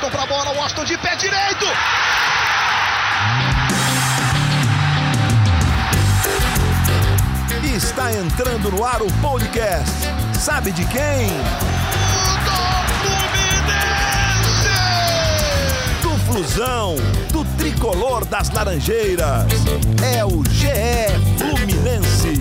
Wellington pra bola, Wellington de pé direito! Está entrando no ar o podcast, sabe de quem? Do Fluminense! Do Flusão, do tricolor das Laranjeiras, é o GE Fluminense.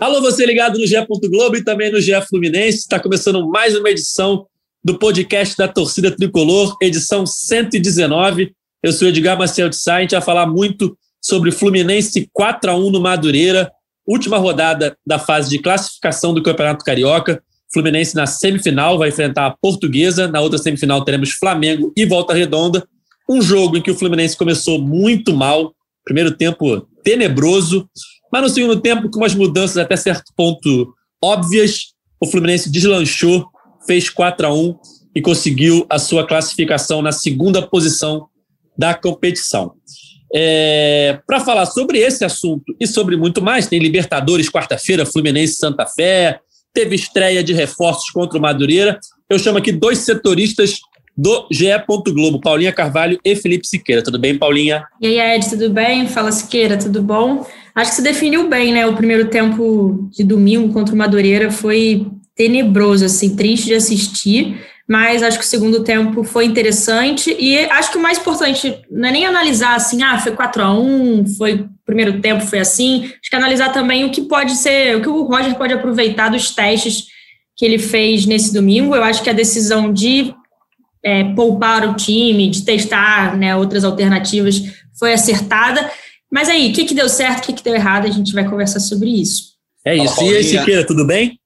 Alô, você ligado no GE. Globo e também no GE Fluminense. Está começando mais uma edição do podcast da Torcida Tricolor, edição 119. Eu sou Edgar Marcel de Sá. A gente vai falar muito sobre Fluminense 4-1 no Madureira. Última rodada da fase de classificação do Campeonato Carioca. Fluminense na semifinal vai enfrentar a Portuguesa. Na outra semifinal teremos Flamengo e Volta Redonda. Um jogo em que o Fluminense começou muito mal. Primeiro tempo tenebroso. Mas no segundo tempo, com umas mudanças até certo ponto óbvias, o Fluminense deslanchou, fez 4-1 e conseguiu a sua classificação na segunda posição da competição. Para falar sobre esse assunto e sobre muito mais, tem Libertadores quarta-feira, Fluminense e Santa Fé, teve estreia de reforços contra o Madureira. Eu chamo aqui dois setoristas do GE. Globo, Paulinha Carvalho e Felipe Siqueira. Tudo bem, Paulinha? E aí, Ed, tudo bem? Fala, Siqueira, tudo bom? Acho que você definiu bem, né? O primeiro tempo de domingo contra o Madureira foi tenebroso, assim, triste de assistir, mas acho que o segundo tempo foi interessante e acho que o mais importante não é nem analisar assim, foi 4-1, foi primeiro tempo, foi assim, acho que analisar também o que pode ser, o que o Roger pode aproveitar dos testes que ele fez nesse domingo. Eu acho que a decisão de poupar o time, de testar, né, outras alternativas foi acertada, mas aí, o que deu certo, o que deu errado, a gente vai conversar sobre isso. É isso. Fala, e aí, Siqueira, tudo bem?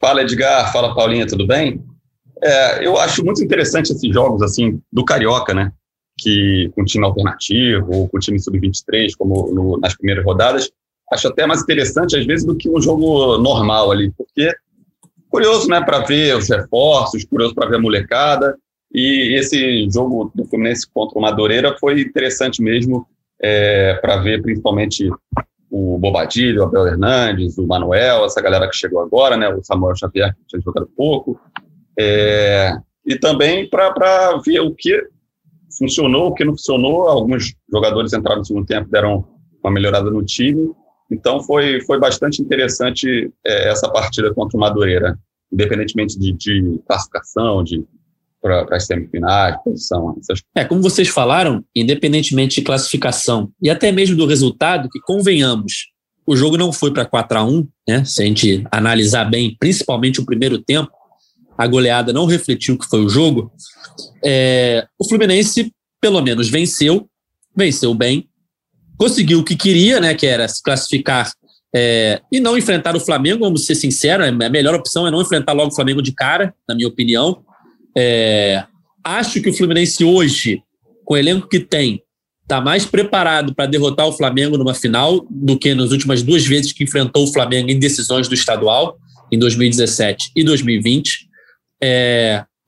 Fala, Edgar, fala, Paulinha, tudo bem? Eu acho muito interessante esses jogos assim do Carioca, né? Que com time alternativo ou com time sub-23, como nas primeiras rodadas, acho até mais interessante às vezes do que um jogo normal ali, porque curioso, né, para ver os reforços, curioso para ver a molecada, e esse jogo do Fluminense contra o Madureira foi interessante mesmo para ver principalmente o Bobadilho, o Abel Hernández, o Manuel, essa galera que chegou agora, né? O Samuel Xavier, que tinha jogado pouco. E também para ver o que funcionou, o que não funcionou. Alguns jogadores entraram no segundo tempo, deram uma melhorada no time. Então, foi bastante interessante essa partida contra o Madureira, independentemente de classificação, de para as semifinais, posição. Como vocês falaram, independentemente de classificação e até mesmo do resultado, que convenhamos, o jogo não foi para 4-1, né? Se a gente analisar bem, principalmente o primeiro tempo, a goleada não refletiu o que foi o jogo. O Fluminense, pelo menos, venceu bem, conseguiu o que queria, né? Que era se classificar e não enfrentar o Flamengo, vamos ser sinceros, a melhor opção é não enfrentar logo o Flamengo de cara, na minha opinião. Acho que o Fluminense hoje, com o elenco que tem, está mais preparado para derrotar o Flamengo numa final do que nas últimas duas vezes que enfrentou o Flamengo em decisões do estadual, em 2017 e 2020.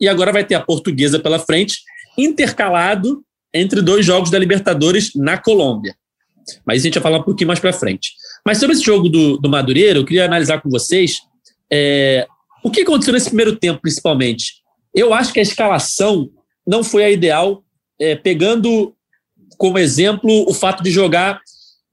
E agora vai ter a Portuguesa pela frente, intercalado entre dois jogos da Libertadores na Colômbia. Mas isso a gente vai falar um pouquinho mais para frente. Mas sobre esse jogo do Madureira, eu queria analisar com vocês o que aconteceu nesse primeiro tempo, principalmente. Eu acho que a escalação não foi a ideal, pegando como exemplo o fato de jogar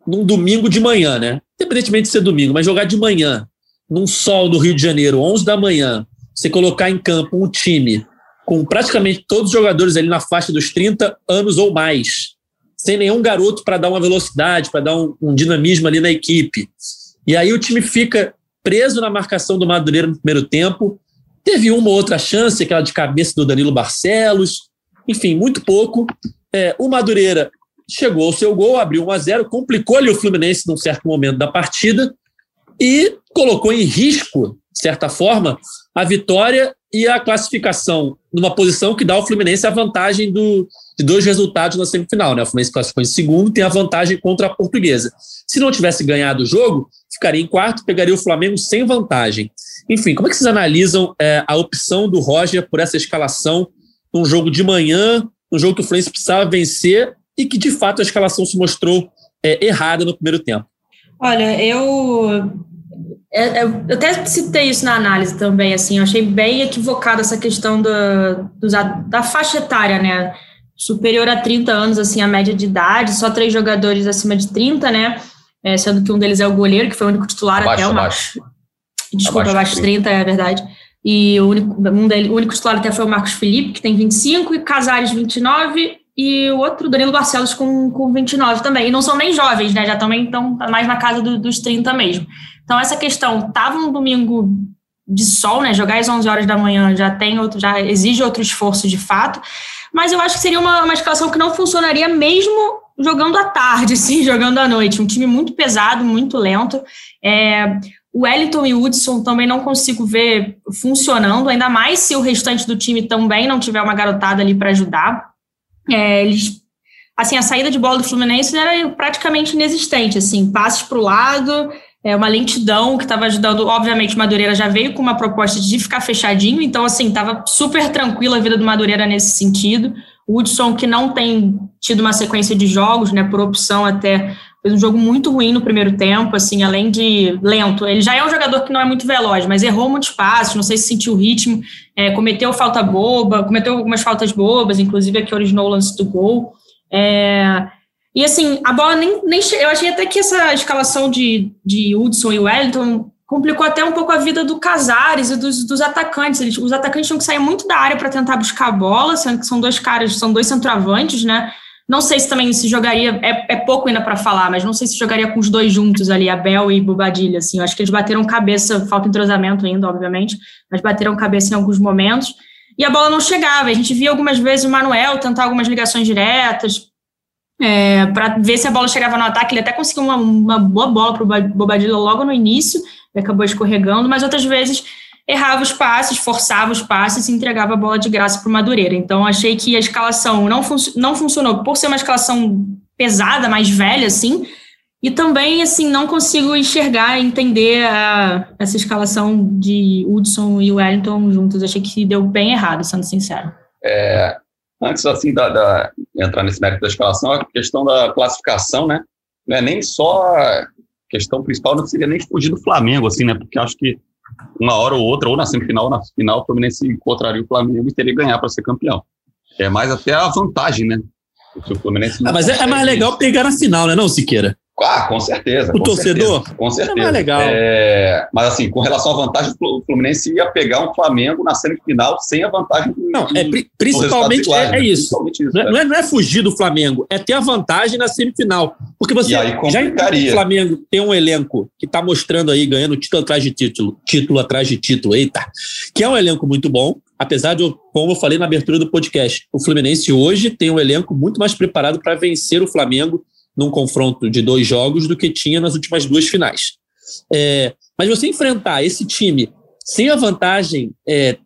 num domingo de manhã, né? Independentemente de ser domingo, mas jogar de manhã, num sol do Rio de Janeiro, 11 da manhã, você colocar em campo um time com praticamente todos os jogadores ali na faixa dos 30 anos ou mais, sem nenhum garoto para dar uma velocidade, para dar um dinamismo ali na equipe. E aí o time fica preso na marcação do Madureira no primeiro tempo. Teve uma ou outra chance, aquela de cabeça do Danilo Barcelos, enfim, muito pouco. O Madureira chegou ao seu gol, abriu 1-0, complicou ali o Fluminense num certo momento da partida e colocou em risco, de certa forma, a vitória e a classificação numa posição que dá ao Fluminense a vantagem de dois resultados na semifinal, né? O Fluminense classificou em segundo, tem a vantagem contra a Portuguesa. Se não tivesse ganhado o jogo, ficaria em quarto, pegaria o Flamengo sem vantagem. Enfim, como é que vocês analisam a opção do Roger por essa escalação num jogo de manhã, num jogo que o Fluminense precisava vencer e que, de fato, a escalação se mostrou errada no primeiro tempo? Olha, eu até citei isso na análise também, assim, eu achei bem equivocada essa questão da faixa etária, né? Superior a 30 anos, assim, a média de idade, só 3 jogadores acima de 30, né? É, sendo que um deles é o goleiro, que foi o único titular até o Marcos. Desculpa, abaixo de 30, é verdade. E o único titular até foi o Marcos Felipe, que tem 25, e Cazares 29, e o outro, Danilo Barcelos, com 29 também. E não são nem jovens, né? Já também estão mais na casa dos 30 mesmo. Então, essa questão, estava um domingo de sol, né? Jogar às 11 horas da manhã já exige outro esforço de fato, mas eu acho que seria uma escalação que não funcionaria mesmo jogando à tarde, sim, jogando à noite. Um time muito pesado, muito lento. O Wellington e o Hudson também não consigo ver funcionando, ainda mais se o restante do time também não tiver uma garotada ali para ajudar. A saída de bola do Fluminense era praticamente inexistente, assim, passes para o lado, uma lentidão que estava ajudando. Obviamente, o Madureira já veio com uma proposta de ficar fechadinho, então, assim, estava super tranquila a vida do Madureira nesse sentido. O Hudson, que não tem tido uma sequência de jogos, né, por opção até, fez um jogo muito ruim no primeiro tempo, assim, além de lento. Ele já é um jogador que não é muito veloz, mas errou muitos passos, não sei se sentiu o ritmo, cometeu algumas faltas bobas, inclusive a que originou o lance do gol. E assim, a bola nem eu achei até que essa escalação de Hudson e Wellington complicou até um pouco a vida do Cazares e dos atacantes. Os atacantes tinham que sair muito da área para tentar buscar a bola, sendo que são dois centroavantes, né? Não sei se também se jogaria, é pouco ainda para falar, mas não sei se jogaria com os dois juntos ali, Abel e Bobadilho, assim. Eu acho que eles bateram cabeça, falta entrosamento ainda, obviamente, mas bateram cabeça em alguns momentos, e a bola não chegava. A gente via algumas vezes o Manuel tentar algumas ligações diretas, para ver se a bola chegava no ataque. Ele até conseguiu uma boa bola para o Bobadilho logo no início, ele acabou escorregando, mas outras vezes errava os passes, forçava os passes e entregava a bola de graça para o Madureira. Então, achei que a escalação não funcionou, por ser uma escalação pesada, mais velha, assim, e também, assim, não consigo enxergar, entender essa escalação de Hudson e Wellington juntos. Achei que deu bem errado, sendo sincero. Antes, assim, de entrar nesse mérito da escalação, a questão da classificação, né? Não é nem só a questão principal, não seria nem fugir do Flamengo, assim, né? Porque acho que uma hora ou outra, ou na semifinal ou na final, o Fluminense encontraria o Flamengo e teria que ganhar para ser campeão. É mais até a vantagem, né? O Fluminense mas é mais legal isso. Pegar na final, né, não, Siqueira? Ah, com certeza. O torcedor? Certeza, com certeza. É mais legal. Mas assim, com relação à vantagem, o Fluminense ia pegar um Flamengo na semifinal sem a vantagem do Não, principalmente iguais, né? Isso. Principalmente isso. Não é fugir do Flamengo, é ter a vantagem na semifinal. Porque você já entende que o Flamengo tem um elenco que está mostrando aí, ganhando título atrás de título, eita, que é um elenco muito bom, apesar de, como eu falei na abertura do podcast, o Fluminense hoje tem um elenco muito mais preparado para vencer o Flamengo num confronto de 2 jogos do que tinha nas últimas 2 finais. Mas você enfrentar esse time sem a vantagem,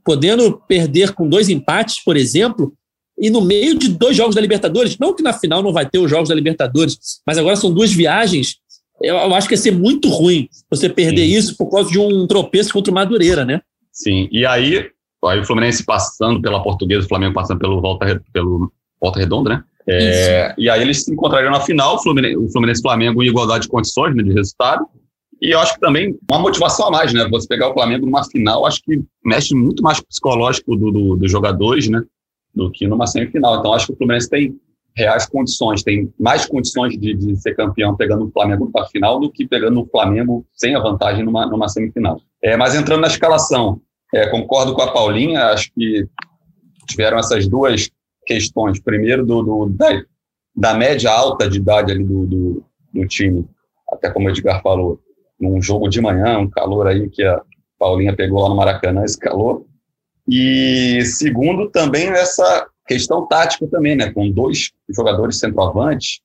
podendo perder com 2 empates, por exemplo, e no meio de 2 jogos da Libertadores, não que na final não vai ter os jogos da Libertadores, mas agora são 2 viagens, eu acho que ia ser muito ruim você perder Sim. isso por causa de um tropeço contra o Madureira, né? Sim, e aí o Fluminense passando pela Portuguesa, o Flamengo passando pelo Volta Redonda, né? E aí eles se encontrariam na final, o Fluminense e o Flamengo em igualdade de condições, né, de resultado, e eu acho que também uma motivação a mais, né, você pegar o Flamengo numa final, acho que mexe muito mais com o psicológico dos jogadores, né, do que numa semifinal. Então acho que o Fluminense tem reais condições, tem mais condições de ser campeão pegando o Flamengo para a final do que pegando o Flamengo sem a vantagem numa semifinal. Mas entrando na escalação, concordo com a Paulinha, acho que tiveram essas duas questões, primeiro da média alta de idade ali do time, até como o Edgar falou, num jogo de manhã, um calor aí que a Paulinha pegou lá no Maracanã, esse calor, e segundo também essa questão tática também, né, com 2 jogadores centroavantes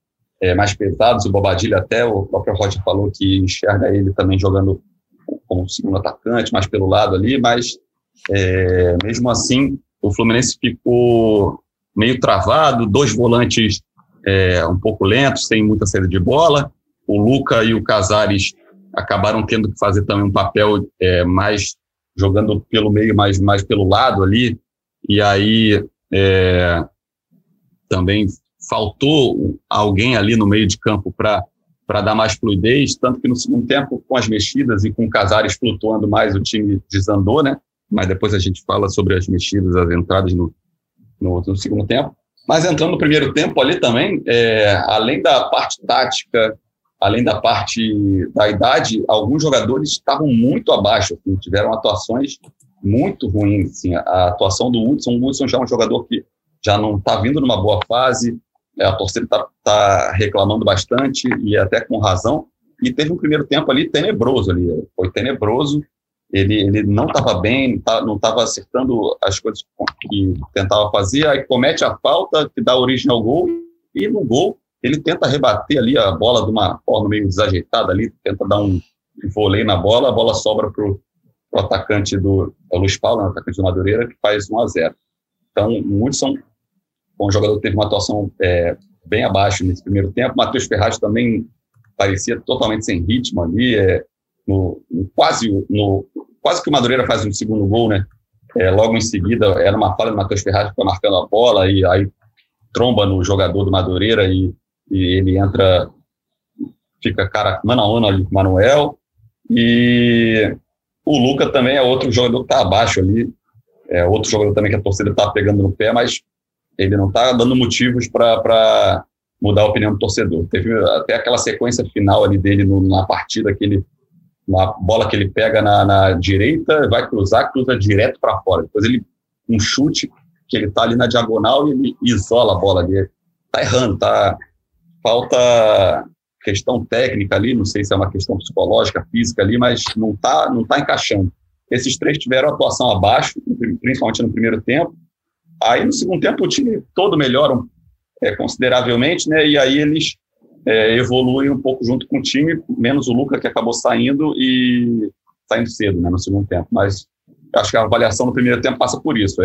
mais pesados, o Bobadilho até, o próprio Roger falou que enxerga ele também jogando como segundo atacante, mais pelo lado ali, mas mesmo assim o Fluminense ficou meio travado, 2 volantes um pouco lentos, sem muita saída de bola. O Luca e o Cazares acabaram tendo que fazer também um papel mais jogando pelo meio, mais pelo lado ali. E aí também faltou alguém ali no meio de campo para para dar mais fluidez, tanto que no segundo tempo, com as mexidas e com o Cazares flutuando mais, o time desandou, né? Mas depois a gente fala sobre as mexidas, as entradas no segundo tempo. Mas entrando no primeiro tempo ali também, além da parte tática, além da parte da idade, alguns jogadores estavam muito abaixo, assim, tiveram atuações muito ruins. Assim, a atuação do Hudson, o Hudson já é um jogador que já não está vindo numa boa fase, a torcida está reclamando bastante, e até com razão, e teve um primeiro tempo ali tenebroso, foi tenebroso, ele não estava bem, não estava acertando as coisas que tentava fazer, aí comete a falta que dá origem ao gol, e no gol ele tenta rebater ali a bola de uma forma meio desajeitada ali, tenta dar um voleio na bola, a bola sobra para o atacante do Luiz Paulo, atacante do Madureira, que faz 1-0. Então, muitos são... Bom, o jogador teve uma atuação bem abaixo nesse primeiro tempo. Matheus Ferraz também parecia totalmente sem ritmo ali. Quase que o Madureira faz um segundo gol, né? Logo em seguida, era uma falha do Matheus Ferraz que foi marcando a bola e aí tromba no jogador do Madureira e ele entra, fica cara mano a mano ali com o Manuel. E o Luca também é outro jogador que está abaixo ali. É outro jogador também que a torcida está pegando no pé, mas ele não está dando motivos para mudar a opinião do torcedor. Teve até aquela sequência final ali dele na partida, uma bola que ele pega na direita, vai cruzar, cruza direto para fora. Depois um chute que ele está ali na diagonal e ele isola a bola ali. Está errando, falta questão técnica ali, não sei se é uma questão psicológica, física ali, mas não tá encaixando. Esses três tiveram atuação abaixo, principalmente no primeiro tempo. Aí, no segundo tempo, o time todo melhora consideravelmente, né? E aí eles evoluem um pouco junto com o time, menos o Luca, que acabou saindo cedo, né, no segundo tempo. Mas acho que a avaliação do primeiro tempo passa por isso.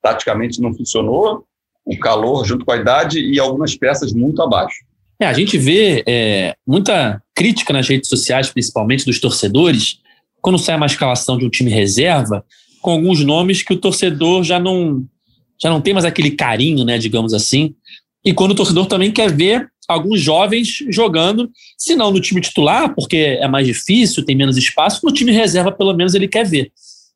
Taticamente não funcionou, o calor junto com a idade e algumas peças muito abaixo. A gente vê muita crítica nas redes sociais, principalmente dos torcedores, quando sai uma escalação de um time reserva, com alguns nomes que o torcedor já não tem mais aquele carinho, né, digamos assim, e quando o torcedor também quer ver alguns jovens jogando, se não no time titular, porque é mais difícil, tem menos espaço, no time reserva pelo menos ele quer ver.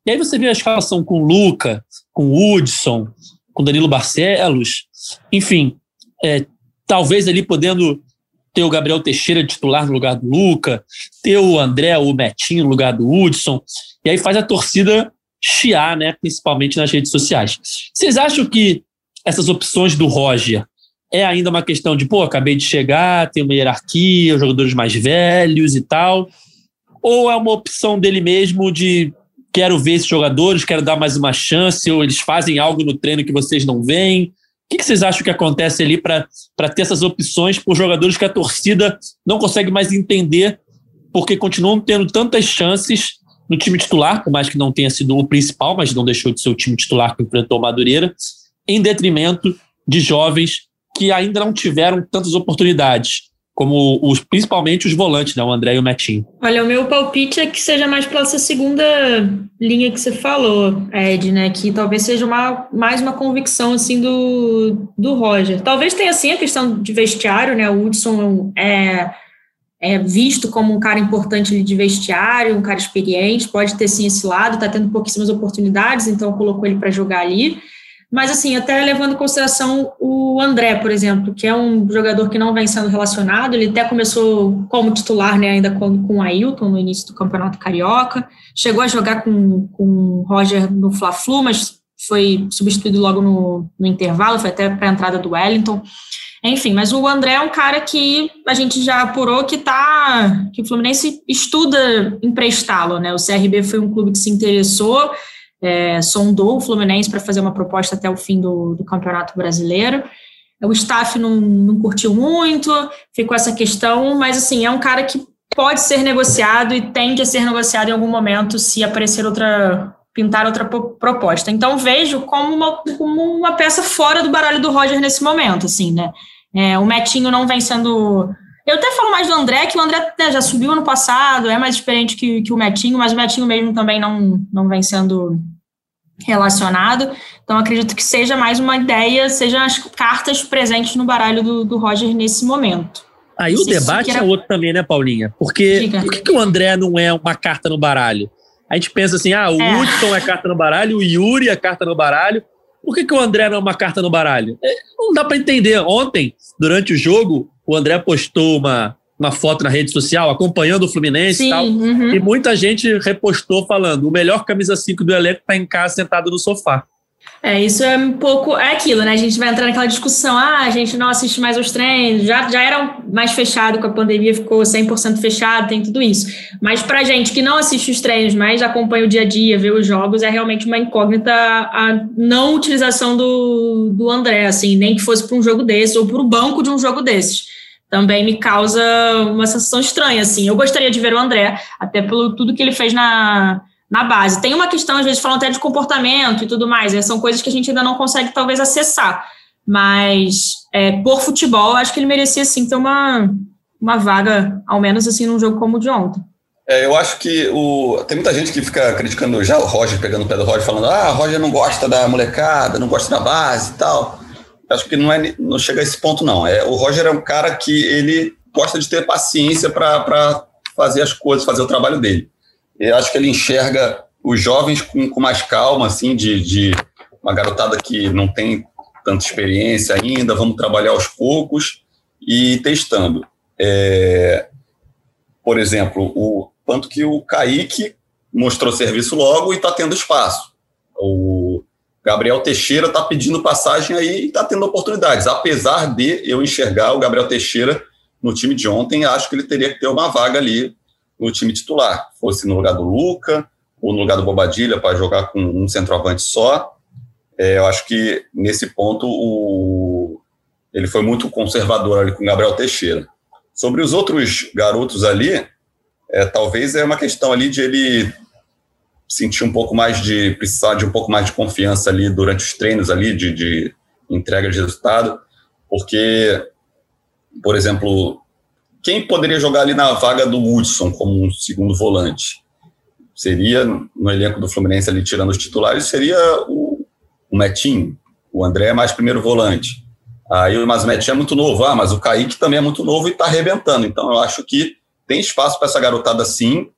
E aí você vê a escalação com o Luca, com o Hudson, com o Danilo Barcelos, enfim, talvez ali podendo ter o Gabriel Teixeira titular no lugar do Luca, ter o André ou o Metinho no lugar do Hudson, e aí faz a torcida chiar, né, principalmente nas redes sociais. Vocês acham que essas opções do Roger é ainda uma questão de, acabei de chegar, tem uma hierarquia, os jogadores mais velhos e tal, ou é uma opção dele mesmo de quero ver esses jogadores, quero dar mais uma chance, ou eles fazem algo no treino que vocês não veem? O que vocês acham que acontece ali para ter essas opções por jogadores que a torcida não consegue mais entender porque continuam tendo tantas chances no time titular, por mais que não tenha sido o principal, mas não deixou de ser o time titular que enfrentou o Madureira, em detrimento de jovens que ainda não tiveram tantas oportunidades, como principalmente os volantes, né, o André e o Metinho? Olha, o meu palpite é que seja mais pela essa segunda linha que você falou, Ed, né, que talvez seja mais uma convicção assim, do Roger. Talvez tenha, assim, a questão de vestiário, né, o Hudson é visto como um cara importante de vestiário, um cara experiente, pode ter sim esse lado, está tendo pouquíssimas oportunidades, então colocou ele para jogar ali. Mas, assim, até levando em consideração o André, por exemplo, que é um jogador que não vem sendo relacionado, ele até começou como titular, né, ainda com o Ailton no início do Campeonato Carioca, chegou a jogar com o Roger no Fla-Flu, mas foi substituído logo no intervalo, foi até para a entrada do Wellington. Enfim, mas o André é um cara que a gente já apurou que o Fluminense estuda emprestá-lo, né? O CRB foi um clube que se interessou, sondou o Fluminense para fazer uma proposta até o fim do Campeonato Brasileiro. O staff não curtiu muito, ficou essa questão, mas assim, é um cara que pode ser negociado e tende a ser negociado em algum momento se aparecer pintar outra proposta. Então, vejo como uma peça fora do baralho do Roger nesse momento, assim, né? O Metinho não vem sendo... Eu até falo mais do André, que o André já subiu ano passado, é mais experiente que o Metinho, mas o Metinho mesmo também não vem sendo relacionado. Então, acredito que seja mais uma ideia, sejam as cartas presentes no baralho do Roger nesse momento. Aí o debate é outro também, né, Paulinha? Porque por que o André não é uma carta no baralho? A gente pensa assim, ah, o Hudson é carta no baralho, o Yuri é carta no baralho. Por que o André não é uma carta no baralho? Não dá pra entender. Ontem, durante o jogo, o André postou uma foto na rede social acompanhando o Fluminense. Sim, e tal. Uhum. E muita gente repostou falando, o melhor camisa 5 do elenco tá em casa sentado no sofá. Isso é um pouco... É aquilo, né? A gente vai entrar naquela discussão, a gente não assiste mais aos treinos, já era mais fechado com a pandemia, ficou 100% fechado, tem tudo isso. Mas pra gente que não assiste os treinos, mas acompanha o dia a dia, vê os jogos, é realmente uma incógnita a não utilização do André, assim, nem que fosse para um jogo desses ou para o banco de um jogo desses. Também me causa uma sensação estranha, assim. Eu gostaria de ver o André, até pelo tudo que ele fez na base. Tem uma questão, às vezes, falam até de comportamento e tudo mais, são coisas que a gente ainda não consegue, talvez, acessar, mas por futebol, acho que ele merecia, sim, ter uma vaga, ao menos, assim, num jogo como o de ontem. Eu acho que tem muita gente que fica criticando já o Roger, pegando o pé do Roger, falando, o Roger não gosta da molecada, não gosta da base e tal. Eu acho que não chega a esse ponto, não. O Roger é um cara que ele gosta de ter paciência para fazer as coisas, fazer o trabalho dele. Eu acho que ele enxerga os jovens com mais calma, assim, de uma garotada que não tem tanta experiência ainda, vamos trabalhar aos poucos e testando. Por exemplo, o tanto que o Kaique mostrou serviço logo e está tendo espaço. O Gabriel Teixeira está pedindo passagem aí e está tendo oportunidades. Apesar de eu enxergar o Gabriel Teixeira no time de ontem, acho que ele teria que ter uma vaga ali no time titular, fosse no lugar do Luca ou no lugar do Bobadilho para jogar com um centroavante só. Eu acho que, nesse ponto, ele foi muito conservador ali com o Gabriel Teixeira. Sobre os outros garotos ali, talvez uma questão ali de ele sentir um pouco mais precisar de um pouco mais de confiança ali durante os treinos ali, de entrega de resultado, porque, por exemplo, quem poderia jogar ali na vaga do Hudson como um segundo volante? Seria, no elenco do Fluminense ali, tirando os titulares, seria o Metinho. O André é mais primeiro volante. Mas o Metinho é muito novo. Mas o Kaique também é muito novo e está arrebentando. Então, eu acho que tem espaço para essa garotada, sim.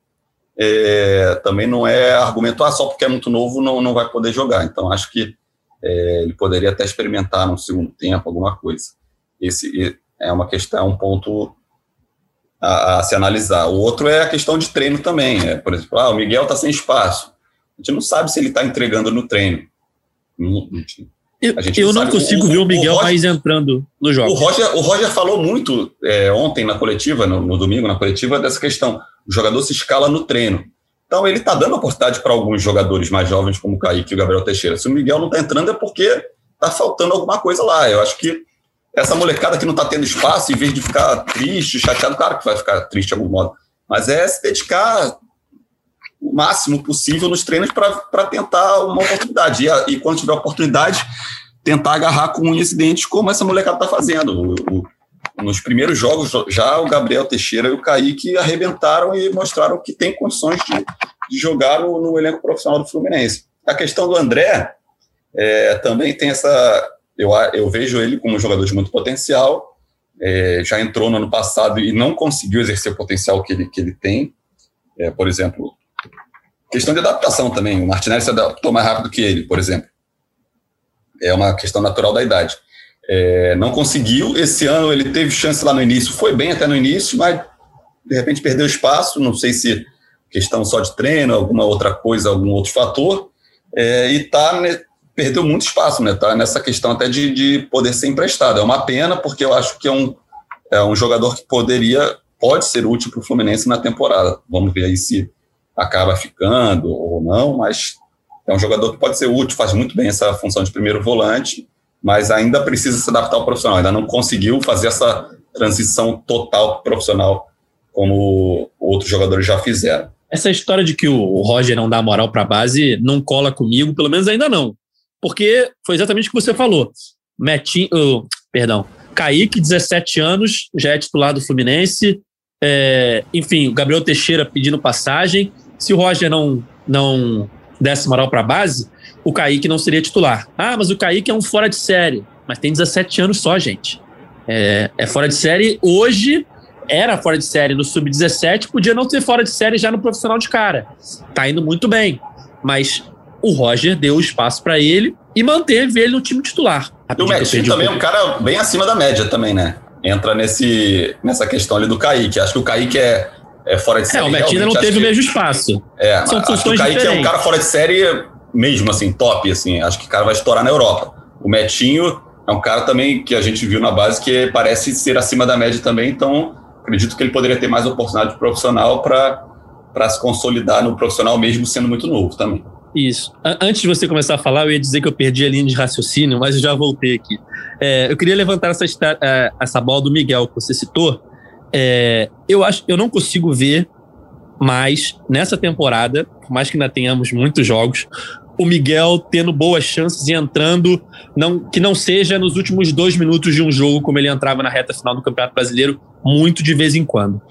Também não é argumento, só porque é muito novo não vai poder jogar. Então, acho que ele poderia até experimentar no segundo tempo alguma coisa. Esse é uma questão, um ponto a se analisar. O outro é a questão de treino também. Por exemplo, o Miguel está sem espaço. A gente não sabe se ele está entregando no treino. Eu não consigo ver o Miguel mais entrando no jogo. O Roger falou muito ontem na coletiva, no domingo na coletiva, dessa questão. O jogador se escala no treino. Então, ele está dando oportunidade para alguns jogadores mais jovens, como o Kaique e o Gabriel Teixeira. Se o Miguel não está entrando é porque está faltando alguma coisa lá. Eu acho que essa molecada que não está tendo espaço, em vez de ficar triste, chateado, claro que vai ficar triste de algum modo, mas se dedicar o máximo possível nos treinos para tentar uma oportunidade. E quando tiver oportunidade, tentar agarrar com unhas e dentes, como essa molecada está fazendo. Nos primeiros jogos, já o Gabriel Teixeira e o Kaique arrebentaram e mostraram que tem condições de jogar no elenco profissional do Fluminense. A questão do André também tem essa... Eu vejo ele como um jogador de muito potencial, já entrou no ano passado e não conseguiu exercer o potencial que ele tem. Por exemplo, questão de adaptação também. O Martinelli se adaptou mais rápido que ele, por exemplo. É uma questão natural da idade. Não conseguiu. Esse ano ele teve chance lá no início, foi bem até no início, mas de repente perdeu espaço. Não sei se questão só de treino, alguma outra coisa, algum outro fator. E está... perdeu muito espaço, né? Tá nessa questão até de poder ser emprestado. É uma pena, porque eu acho que é um jogador que pode ser útil para o Fluminense na temporada. Vamos ver aí se acaba ficando ou não, mas é um jogador que pode ser útil, faz muito bem essa função de primeiro volante, mas ainda precisa se adaptar ao profissional, ainda não conseguiu fazer essa transição total profissional como outros jogadores já fizeram. Essa história de que o Roger não dá moral para a base não cola comigo, pelo menos ainda não. Porque foi exatamente o que você falou. Kaique, 17 anos, já é titular do Fluminense. Enfim, o Gabriel Teixeira pedindo passagem. Se o Roger não desse moral para a base, o Kaique não seria titular. Mas o Kaique é um fora de série. Mas tem 17 anos só, gente. É fora de série hoje era fora de série no sub-17, podia não ser fora de série já no profissional de cara. Tá indo muito bem, mas o Roger deu espaço para ele e manteve ele no time titular. E o Metinho também é um cara bem acima da média também, né? Entra nessa questão ali do Kaique. Acho que o Kaique é fora de série. É, o Metinho não teve o mesmo espaço. É, são funções diferentes. O Kaique é um cara fora de série mesmo, assim, top, assim. Acho que o cara vai estourar na Europa. O Metinho é um cara também que a gente viu na base que parece ser acima da média também, então acredito que ele poderia ter mais oportunidade profissional para se consolidar no profissional mesmo sendo muito novo também. Isso. Antes de você começar a falar, eu ia dizer que eu perdi a linha de raciocínio, mas eu já voltei aqui. Eu queria levantar essa bola do Miguel que você citou. Eu não consigo ver mais nessa temporada, por mais que ainda tenhamos muitos jogos, o Miguel tendo boas chances e entrando, que não seja nos últimos 2 minutos de um jogo, como ele entrava na reta final do Campeonato Brasileiro, muito de vez em quando.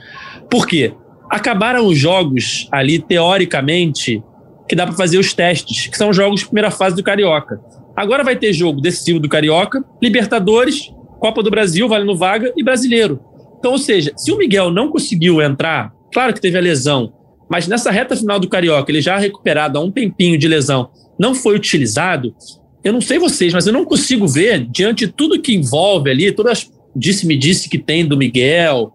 Por quê? Acabaram os jogos ali, teoricamente, que dá para fazer os testes, que são jogos de primeira fase do Carioca. Agora vai ter jogo decisivo do Carioca, Libertadores, Copa do Brasil, valendo vaga, e Brasileiro. Então, ou seja, se o Miguel não conseguiu entrar, claro que teve a lesão, mas nessa reta final do Carioca, ele já recuperado há um tempinho de lesão, não foi utilizado, eu não sei vocês, mas eu não consigo ver, diante de tudo que envolve ali, todas as disse-me-disse que tem do Miguel,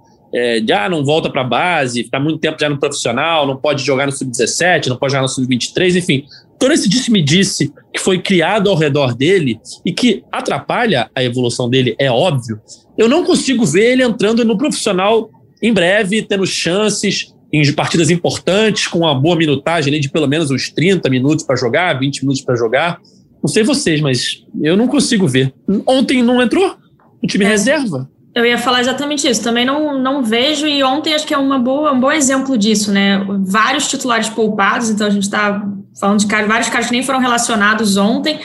não volta para a base, está muito tempo já no profissional, não pode jogar no sub-17, não pode jogar no sub-23, enfim, todo esse disse-me-disse que foi criado ao redor dele e que atrapalha a evolução dele, é óbvio, eu não consigo ver ele entrando no profissional em breve, tendo chances em partidas importantes, com uma boa minutagem ali de pelo menos uns 30 minutos para jogar, 20 minutos para jogar. Não sei vocês, mas eu não consigo ver. Ontem não entrou o time reserva. Eu ia falar exatamente isso, também não vejo, e ontem acho que é um bom exemplo disso, né? Vários titulares poupados, então a gente está falando de vários caras que nem foram relacionados ontem,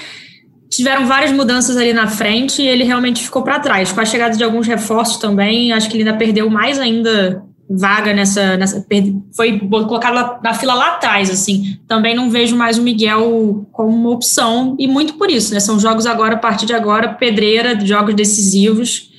tiveram várias mudanças ali na frente e ele realmente ficou para trás. Com a chegada de alguns reforços também, acho que ele ainda perdeu mais ainda vaga nessa foi colocado na fila lá atrás, assim. Também não vejo mais o Miguel como uma opção, e muito por isso, né? São jogos agora, a partir de agora, pedreira, jogos decisivos.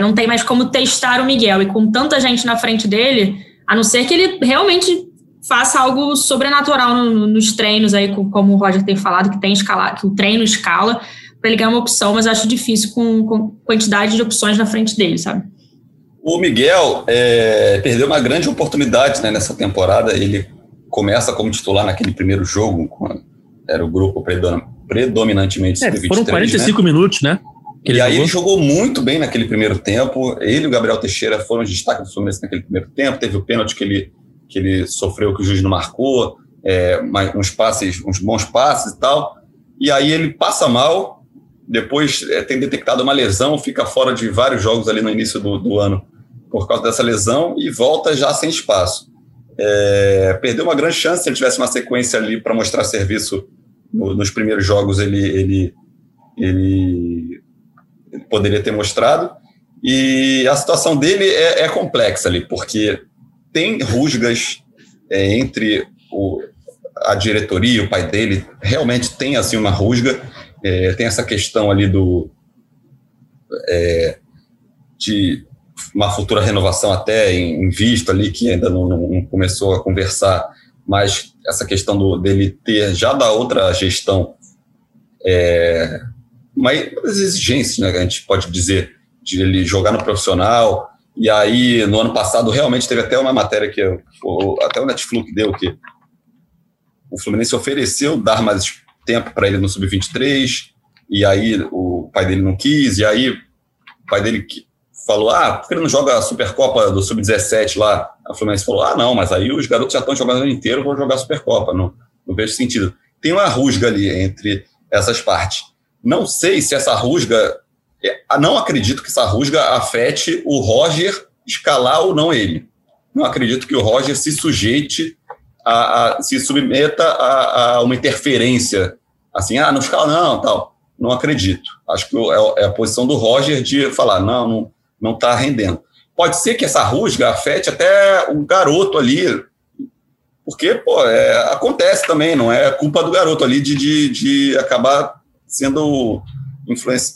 Não tem mais como testar o Miguel, e com tanta gente na frente dele, a não ser que ele realmente faça algo sobrenatural nos treinos aí, como o Roger tem falado, que tem escalado, que o treino escala, para ele ganhar uma opção, mas acho difícil com quantidade de opções na frente dele, sabe? O Miguel perdeu uma grande oportunidade, né, nessa temporada. Ele começa como titular naquele primeiro jogo, era o grupo predominantemente sub-23. Foram 45 minutos, né? E aí ele jogou muito bem naquele primeiro tempo. Ele e o Gabriel Teixeira foram os destaques do Fluminense naquele primeiro tempo. Teve o pênalti que ele sofreu, que o juiz não marcou, uns bons passes e tal. E aí ele passa mal, depois tem detectado uma lesão, fica fora de vários jogos ali no início do ano por causa dessa lesão e volta já sem espaço. Perdeu uma grande chance. Se ele tivesse uma sequência ali para mostrar serviço nos primeiros jogos, ele poderia ter mostrado. E a situação dele é complexa ali, porque tem rusgas entre a diretoria, o pai dele, realmente tem assim uma rusga, tem essa questão ali de uma futura renovação até em vista ali, que ainda não começou a conversar, mas essa questão dele ter já da outra gestão umas exigências, né, que a gente pode dizer, de ele jogar no profissional. E aí, no ano passado, realmente teve até uma matéria que até o Netflix deu, que o Fluminense ofereceu dar mais tempo para ele no sub-23, e aí o pai dele não quis, e aí o pai dele falou, por que ele não joga a Supercopa do sub-17 lá? A Fluminense falou, não, mas aí os garotos já estão jogando o ano inteiro, vão jogar a Supercopa, não vejo sentido. Tem uma rusga ali entre essas partes. Não sei se essa rusga... Não acredito que essa rusga afete o Roger escalar ou não ele. Não acredito que o Roger se sujeite, se submeta a uma interferência. Assim, não escala não, tal. Não acredito. Acho que é a posição do Roger de falar, não está rendendo. Pode ser que essa rusga afete até o garoto ali, porque acontece também, não é culpa do garoto ali de acabar sendo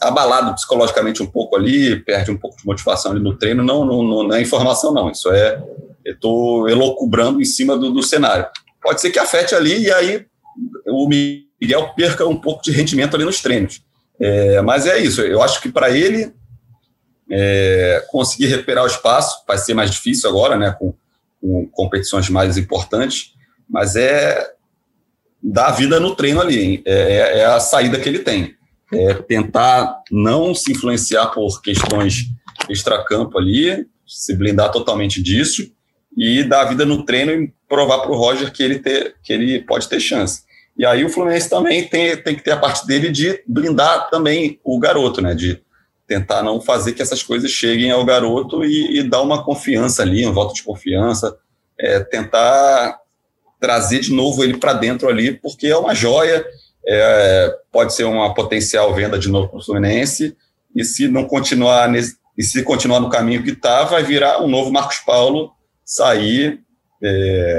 abalado psicologicamente um pouco ali, perde um pouco de motivação ali no treino. Não é informação, não. Isso é... Eu estou elocubrando em cima do cenário. Pode ser que afete ali e aí o Miguel perca um pouco de rendimento ali nos treinos. Mas é isso. Eu acho que para ele conseguir recuperar o espaço vai ser mais difícil agora, né, com competições mais importantes, mas é dar a vida no treino ali. É a saída que ele tem. É tentar não se influenciar por questões extracampo ali, se blindar totalmente disso e dar a vida no treino e provar para o Roger que ele pode ter chance. E aí o Fluminense também tem que ter a parte dele de blindar também o garoto, né? De tentar não fazer que essas coisas cheguem ao garoto e dar uma confiança ali, um voto de confiança, tentar trazer de novo ele para dentro ali, porque é uma joia, pode ser uma potencial venda de novo para o Fluminense, e se não continuar no caminho que está, vai virar um novo Marcos Paulo sair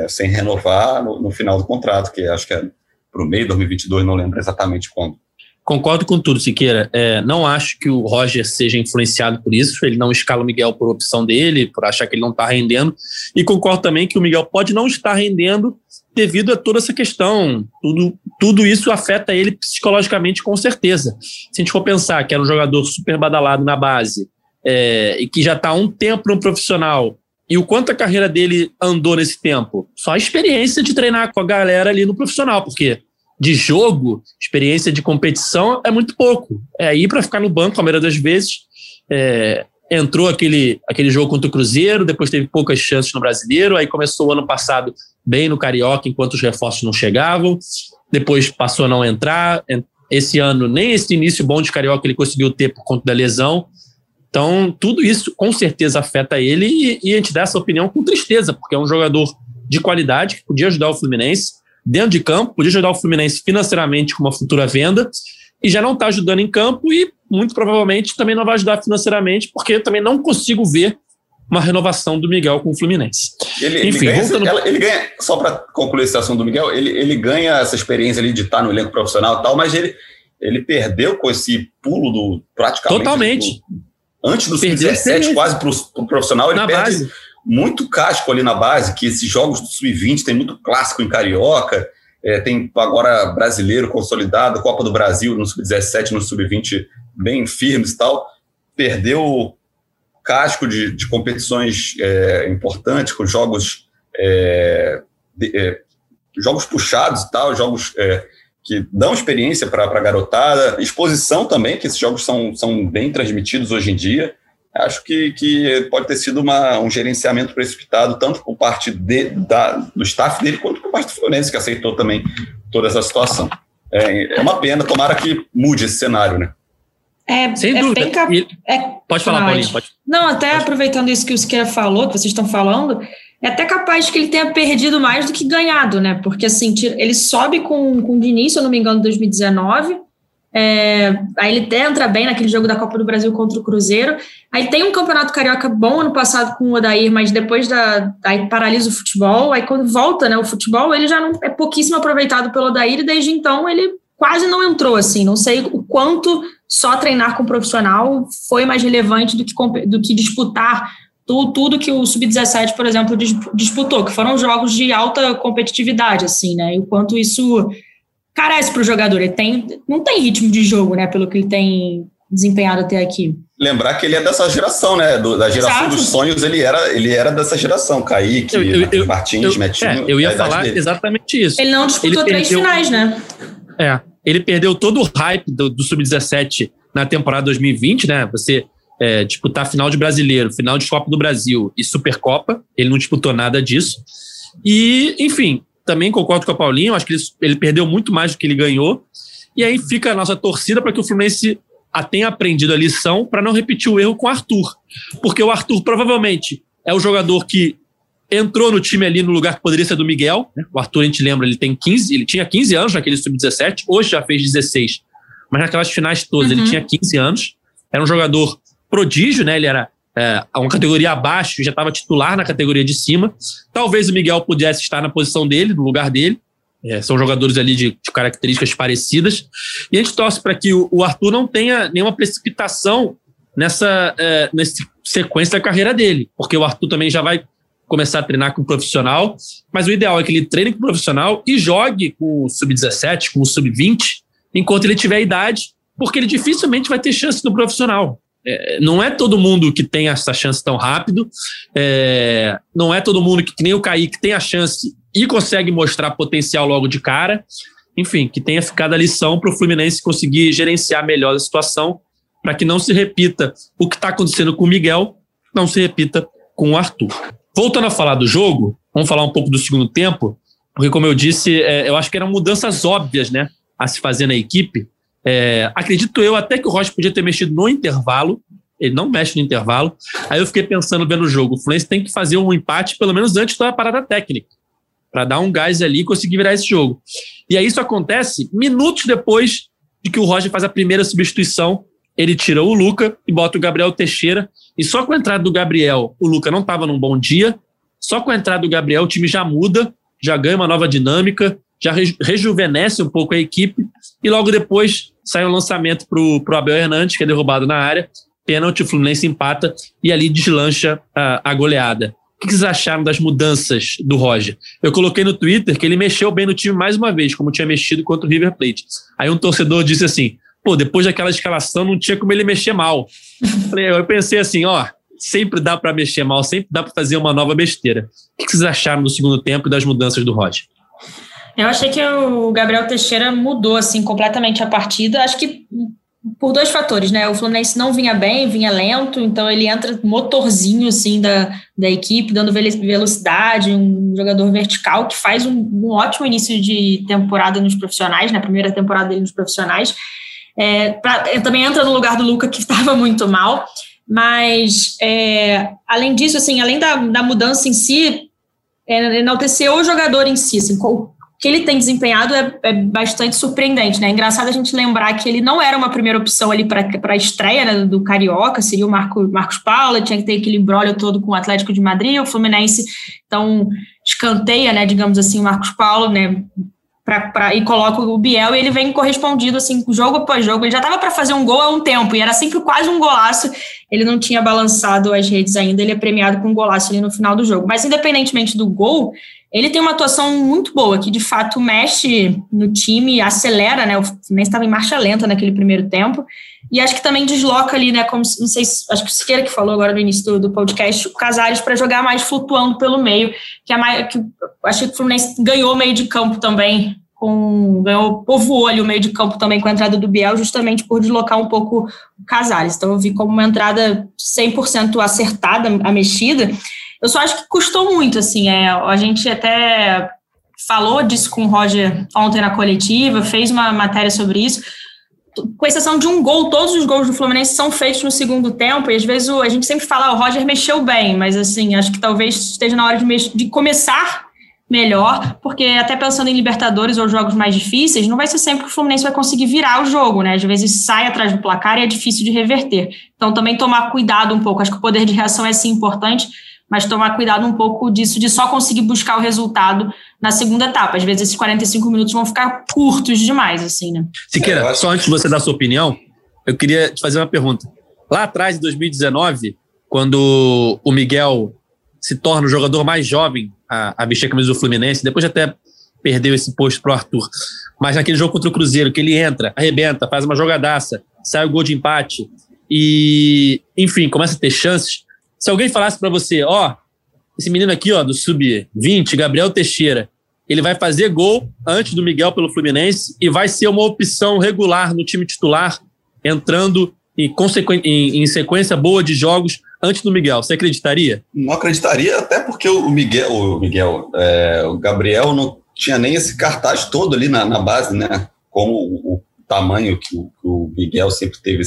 sem renovar no final do contrato, que acho que é para o meio de 2022, não lembro exatamente quando. Concordo com tudo, Siqueira. Não acho que o Roger seja influenciado por isso, ele não escala o Miguel por opção dele, por achar que ele não está rendendo, e concordo também que o Miguel pode não estar rendendo devido a toda essa questão, tudo isso afeta ele psicologicamente com certeza. Se a gente for pensar que era um jogador super badalado na base, e que já está há um tempo no profissional, e o quanto a carreira dele andou nesse tempo? Só a experiência de treinar com a galera ali no profissional, porque de jogo, experiência de competição é muito pouco. É ir para ficar no banco a maioria das vezes. Entrou aquele jogo contra o Cruzeiro, depois teve poucas chances no Brasileiro, aí começou o ano passado bem no Carioca, enquanto os reforços não chegavam, depois passou a não entrar. Esse ano, nem esse início bom de Carioca ele conseguiu ter por conta da lesão. Então, tudo isso com certeza afeta ele e a gente dá essa opinião com tristeza, porque é um jogador de qualidade que podia ajudar o Fluminense dentro de campo, podia ajudar o Fluminense financeiramente com uma futura venda e já não está ajudando em campo e muito provavelmente também não vai ajudar financeiramente, porque eu também não consigo ver uma renovação do Miguel com o Fluminense. Enfim, ele ganha, só para concluir esse assunto do Miguel, ele ganha essa experiência ali de estar no elenco profissional e tal, mas ele perdeu com esse pulo do praticamente... Totalmente. Antes dos 17, quase para o profissional, ele perde muito casco ali na base, que esses jogos do Sub-20 tem muito clássico em Carioca, tem agora Brasileiro consolidado, Copa do Brasil no Sub-17, no Sub-20 bem firmes e tal. Perdeu casco de competições importantes, com jogos, jogos puxados e tal, jogos... que dão experiência para a garotada, exposição também, que esses jogos são bem transmitidos hoje em dia. Acho que pode ter sido um gerenciamento precipitado, tanto por parte do staff dele, quanto por parte do Fluminense, que aceitou também toda essa situação. É uma pena, tomara que mude esse cenário, né? Sem dúvida. Pode falar, Paulinha. Não, até pode. Aproveitando isso que o Siqueira falou, que vocês estão falando... É até capaz que ele tenha perdido mais do que ganhado, né? Porque, assim, ele sobe com o Diniz, se eu não me engano, em 2019. Aí ele entra bem naquele jogo da Copa do Brasil contra o Cruzeiro. Aí tem um campeonato carioca bom ano passado com o Odair, mas depois aí paralisa o futebol. Aí quando volta, né, o futebol, ele já não é pouquíssimo aproveitado pelo Odair e desde então ele quase não entrou, assim. Não sei o quanto só treinar com o profissional foi mais relevante do que disputar tudo que o Sub-17, por exemplo, disputou, que foram jogos de alta competitividade, assim, né, e o quanto isso carece para o jogador, ele não tem ritmo de jogo, né, pelo que ele tem desempenhado até aqui. Lembrar que ele é dessa geração, né, da geração Exato. Dos sonhos, ele era dessa geração, Kaique, Martins, Metinho. Eu ia falar dele. Exatamente isso. Ele não disputou três finais, né. Ele perdeu todo o hype do Sub-17 na temporada 2020, né, disputar final de Brasileiro, final de Copa do Brasil e Supercopa, ele não disputou nada disso, e enfim, também concordo com a Paulinha, acho que ele perdeu muito mais do que ele ganhou, e aí fica a nossa torcida para que o Fluminense tenha aprendido a lição para não repetir o erro com o Arthur, porque o Arthur provavelmente é o jogador que entrou no time ali no lugar que poderia ser do Miguel, né? O Arthur, a gente lembra, ele tinha 15 anos naquele sub-17, hoje já fez 16, mas naquelas finais todas ele tinha 15 anos, era um jogador prodígio, né? Ele era uma categoria abaixo, já estava titular na categoria de cima. Talvez o Miguel pudesse estar na posição dele, no lugar dele, São jogadores ali de características parecidas. E a gente torce para que o Arthur não tenha nenhuma precipitação nessa sequência da carreira dele, porque o Arthur também já vai começar a treinar com o profissional, mas o ideal é que ele treine com o profissional e jogue com o sub-17, com o sub-20, enquanto ele tiver idade, porque ele dificilmente vai ter chance no profissional. Não é todo mundo que tem essa chance tão rápido, não é todo mundo que nem o Kaique tem a chance e consegue mostrar potencial logo de cara. Enfim, que tenha ficado a lição para o Fluminense conseguir gerenciar melhor a situação, para que não se repita o que está acontecendo com o Miguel, não se repita com o Arthur. Voltando a falar do jogo, vamos falar um pouco do segundo tempo, porque, como eu disse, eu acho que eram mudanças óbvias, né, a se fazer na equipe. Acredito eu até que o Rocha podia ter mexido no intervalo, ele não mexe no intervalo. Aí eu fiquei pensando, vendo o jogo, o Fluminense tem que fazer um empate pelo menos antes da parada técnica, para dar um gás ali e conseguir virar esse jogo. E aí isso acontece minutos depois de que o Roger faz a primeira substituição. Ele tira o Luca e bota o Gabriel Teixeira, e só com a entrada do Gabriel, o Luca não estava num bom dia, só com a entrada do Gabriel o time já muda, já ganha uma nova dinâmica, já rejuvenesce um pouco a equipe, e logo depois sai um lançamento pro Abel Hernández, que é derrubado na área, pênalti, o Fluminense empata, e ali deslancha a goleada. O que vocês acharam das mudanças do Roger? Eu coloquei no Twitter que ele mexeu bem no time mais uma vez, como tinha mexido contra o River Plate. Aí um torcedor disse assim, depois daquela escalação não tinha como ele mexer mal. Eu pensei assim, sempre dá para mexer mal, sempre dá para fazer uma nova besteira. O que vocês acharam do segundo tempo e das mudanças do Roger? Eu achei que o Gabriel Teixeira mudou assim completamente a partida, acho que por dois fatores, né? O Fluminense não vinha bem, vinha lento, então ele entra motorzinho assim da equipe, dando velocidade, um jogador vertical que faz um ótimo início de temporada nos profissionais, na primeira temporada dele nos profissionais. Também entra no lugar do Luca, que estava muito mal, mas além disso, assim, além da mudança em si, enalteceu o jogador em si, assim, o que ele tem desempenhado é bastante surpreendente, né? É engraçado a gente lembrar que ele não era uma primeira opção ali para a estreia, né, do Carioca, seria o Marcos Paulo, tinha que ter aquele imbróglio todo com o Atlético de Madrid, o Fluminense então escanteia, né, digamos assim, o Marcos Paulo, né, e coloca o Biel, e ele vem correspondido assim, jogo após jogo. Ele já estava para fazer um gol há um tempo, e era sempre quase um golaço, ele não tinha balançado as redes ainda, ele é premiado com um golaço ali no final do jogo. Mas independentemente do gol, ele tem uma atuação muito boa, que de fato mexe no time, acelera, né, o Fluminense estava em marcha lenta naquele primeiro tempo, e acho que também desloca ali, né, como, não sei, acho que o Siqueira que falou agora no início do podcast, o Cazares para jogar mais flutuando pelo meio, que acho que o Fluminense ganhou o meio de campo também, povoou ali o meio de campo também com a entrada do Biel, justamente por deslocar um pouco o Cazares. Então eu vi como uma entrada 100% acertada, a mexida. Eu só acho que custou muito, assim, a gente até falou disso com o Roger ontem na coletiva, fez uma matéria sobre isso, com exceção de um gol, todos os gols do Fluminense são feitos no segundo tempo, e às vezes a gente sempre fala, o Roger mexeu bem, mas assim, acho que talvez esteja na hora de começar melhor, porque até pensando em Libertadores ou jogos mais difíceis, não vai ser sempre que o Fluminense vai conseguir virar o jogo, né? Às vezes sai atrás do placar e é difícil de reverter. Então também tomar cuidado um pouco, acho que o poder de reação é sim importante, mas tomar cuidado um pouco disso, de só conseguir buscar o resultado na segunda etapa. Às vezes esses 45 minutos vão ficar curtos demais, assim, né? Siqueira, só antes de você dar sua opinião, eu queria te fazer uma pergunta. Lá atrás, em 2019, quando o Miguel se torna o jogador mais jovem a vestir a camisa do Fluminense, depois até perdeu esse posto pro Arthur, mas naquele jogo contra o Cruzeiro, que ele entra, arrebenta, faz uma jogadaça, sai o gol de empate e, enfim, começa a ter chances. Se alguém falasse para você, esse menino aqui, do sub-20, Gabriel Teixeira, ele vai fazer gol antes do Miguel pelo Fluminense e vai ser uma opção regular no time titular, entrando em sequência boa de jogos antes do Miguel. Você acreditaria? Não acreditaria, até porque o Gabriel não tinha nem esse cartaz todo ali na base, né? Como o tamanho que o Miguel sempre teve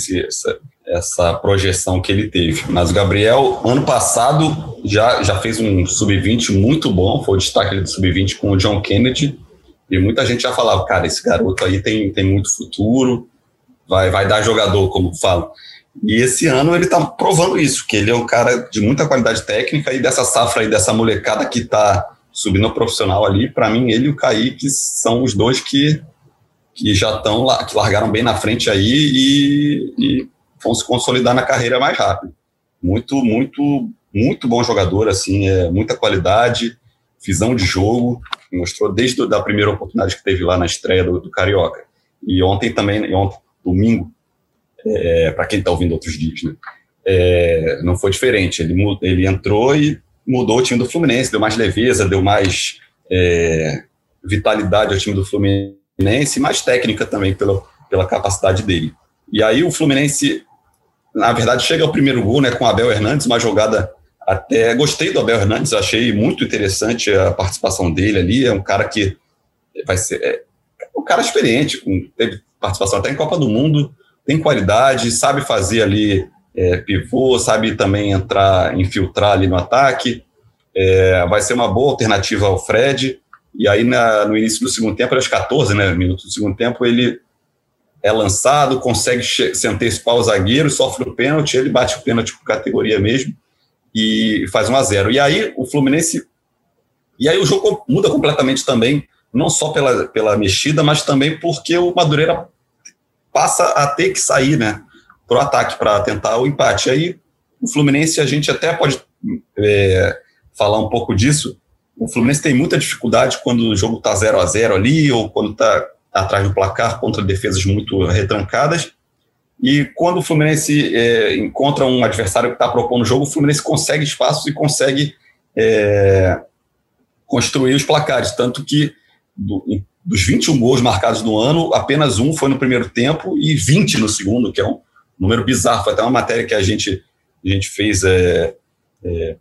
essa projeção que ele teve. Mas o Gabriel, ano passado, já fez um sub-20 muito bom, foi o destaque do sub-20 com o John Kennedy, e muita gente já falava, cara, esse garoto aí tem muito futuro, vai dar jogador, como falam. E esse ano ele tá provando isso, que ele é um cara de muita qualidade técnica, e dessa safra aí, dessa molecada que tá subir no profissional ali, para mim ele e o Kaique são os dois que já estão lá, que largaram bem na frente aí e vão se consolidar na carreira mais rápido. Muito bom jogador, assim, muita qualidade, visão de jogo, mostrou desde a primeira oportunidade que teve lá na estreia do Carioca. E ontem também, domingo, para quem está ouvindo outros dias, né, não foi diferente. Ele entrou e mudou o time do Fluminense, deu mais leveza, deu mais vitalidade ao time do Fluminense, mais técnica também pela capacidade dele. E aí o Fluminense, na verdade, chega ao primeiro gol, né, com o Abel Hernández, uma jogada até... Gostei do Abel Hernández, achei muito interessante a participação dele ali, é um cara que vai ser... um cara experiente, teve participação até em Copa do Mundo, tem qualidade, sabe fazer ali pivô, sabe também entrar, infiltrar ali no ataque, vai ser uma boa alternativa ao Fred. E aí no início do segundo tempo, aos 14 minutos do segundo tempo, ele é lançado, consegue se antecipar o zagueiro, sofre o pênalti, ele bate o pênalti com categoria mesmo e faz 1-0. E aí o Fluminense... E aí o jogo muda completamente também, não só pela mexida, mas também porque o Madureira passa a ter que sair, né, para o ataque, para tentar o empate. Aí o Fluminense, a gente até pode falar um pouco disso, o Fluminense tem muita dificuldade quando o jogo está 0-0 ali, ou quando está atrás do placar contra defesas muito retrancadas, e quando o Fluminense encontra um adversário que está propondo o jogo, o Fluminense consegue espaços e consegue construir os placares, tanto que dos 21 gols marcados no ano, apenas um foi no primeiro tempo e 20 no segundo, que é um número bizarro. Foi até uma matéria que a gente fez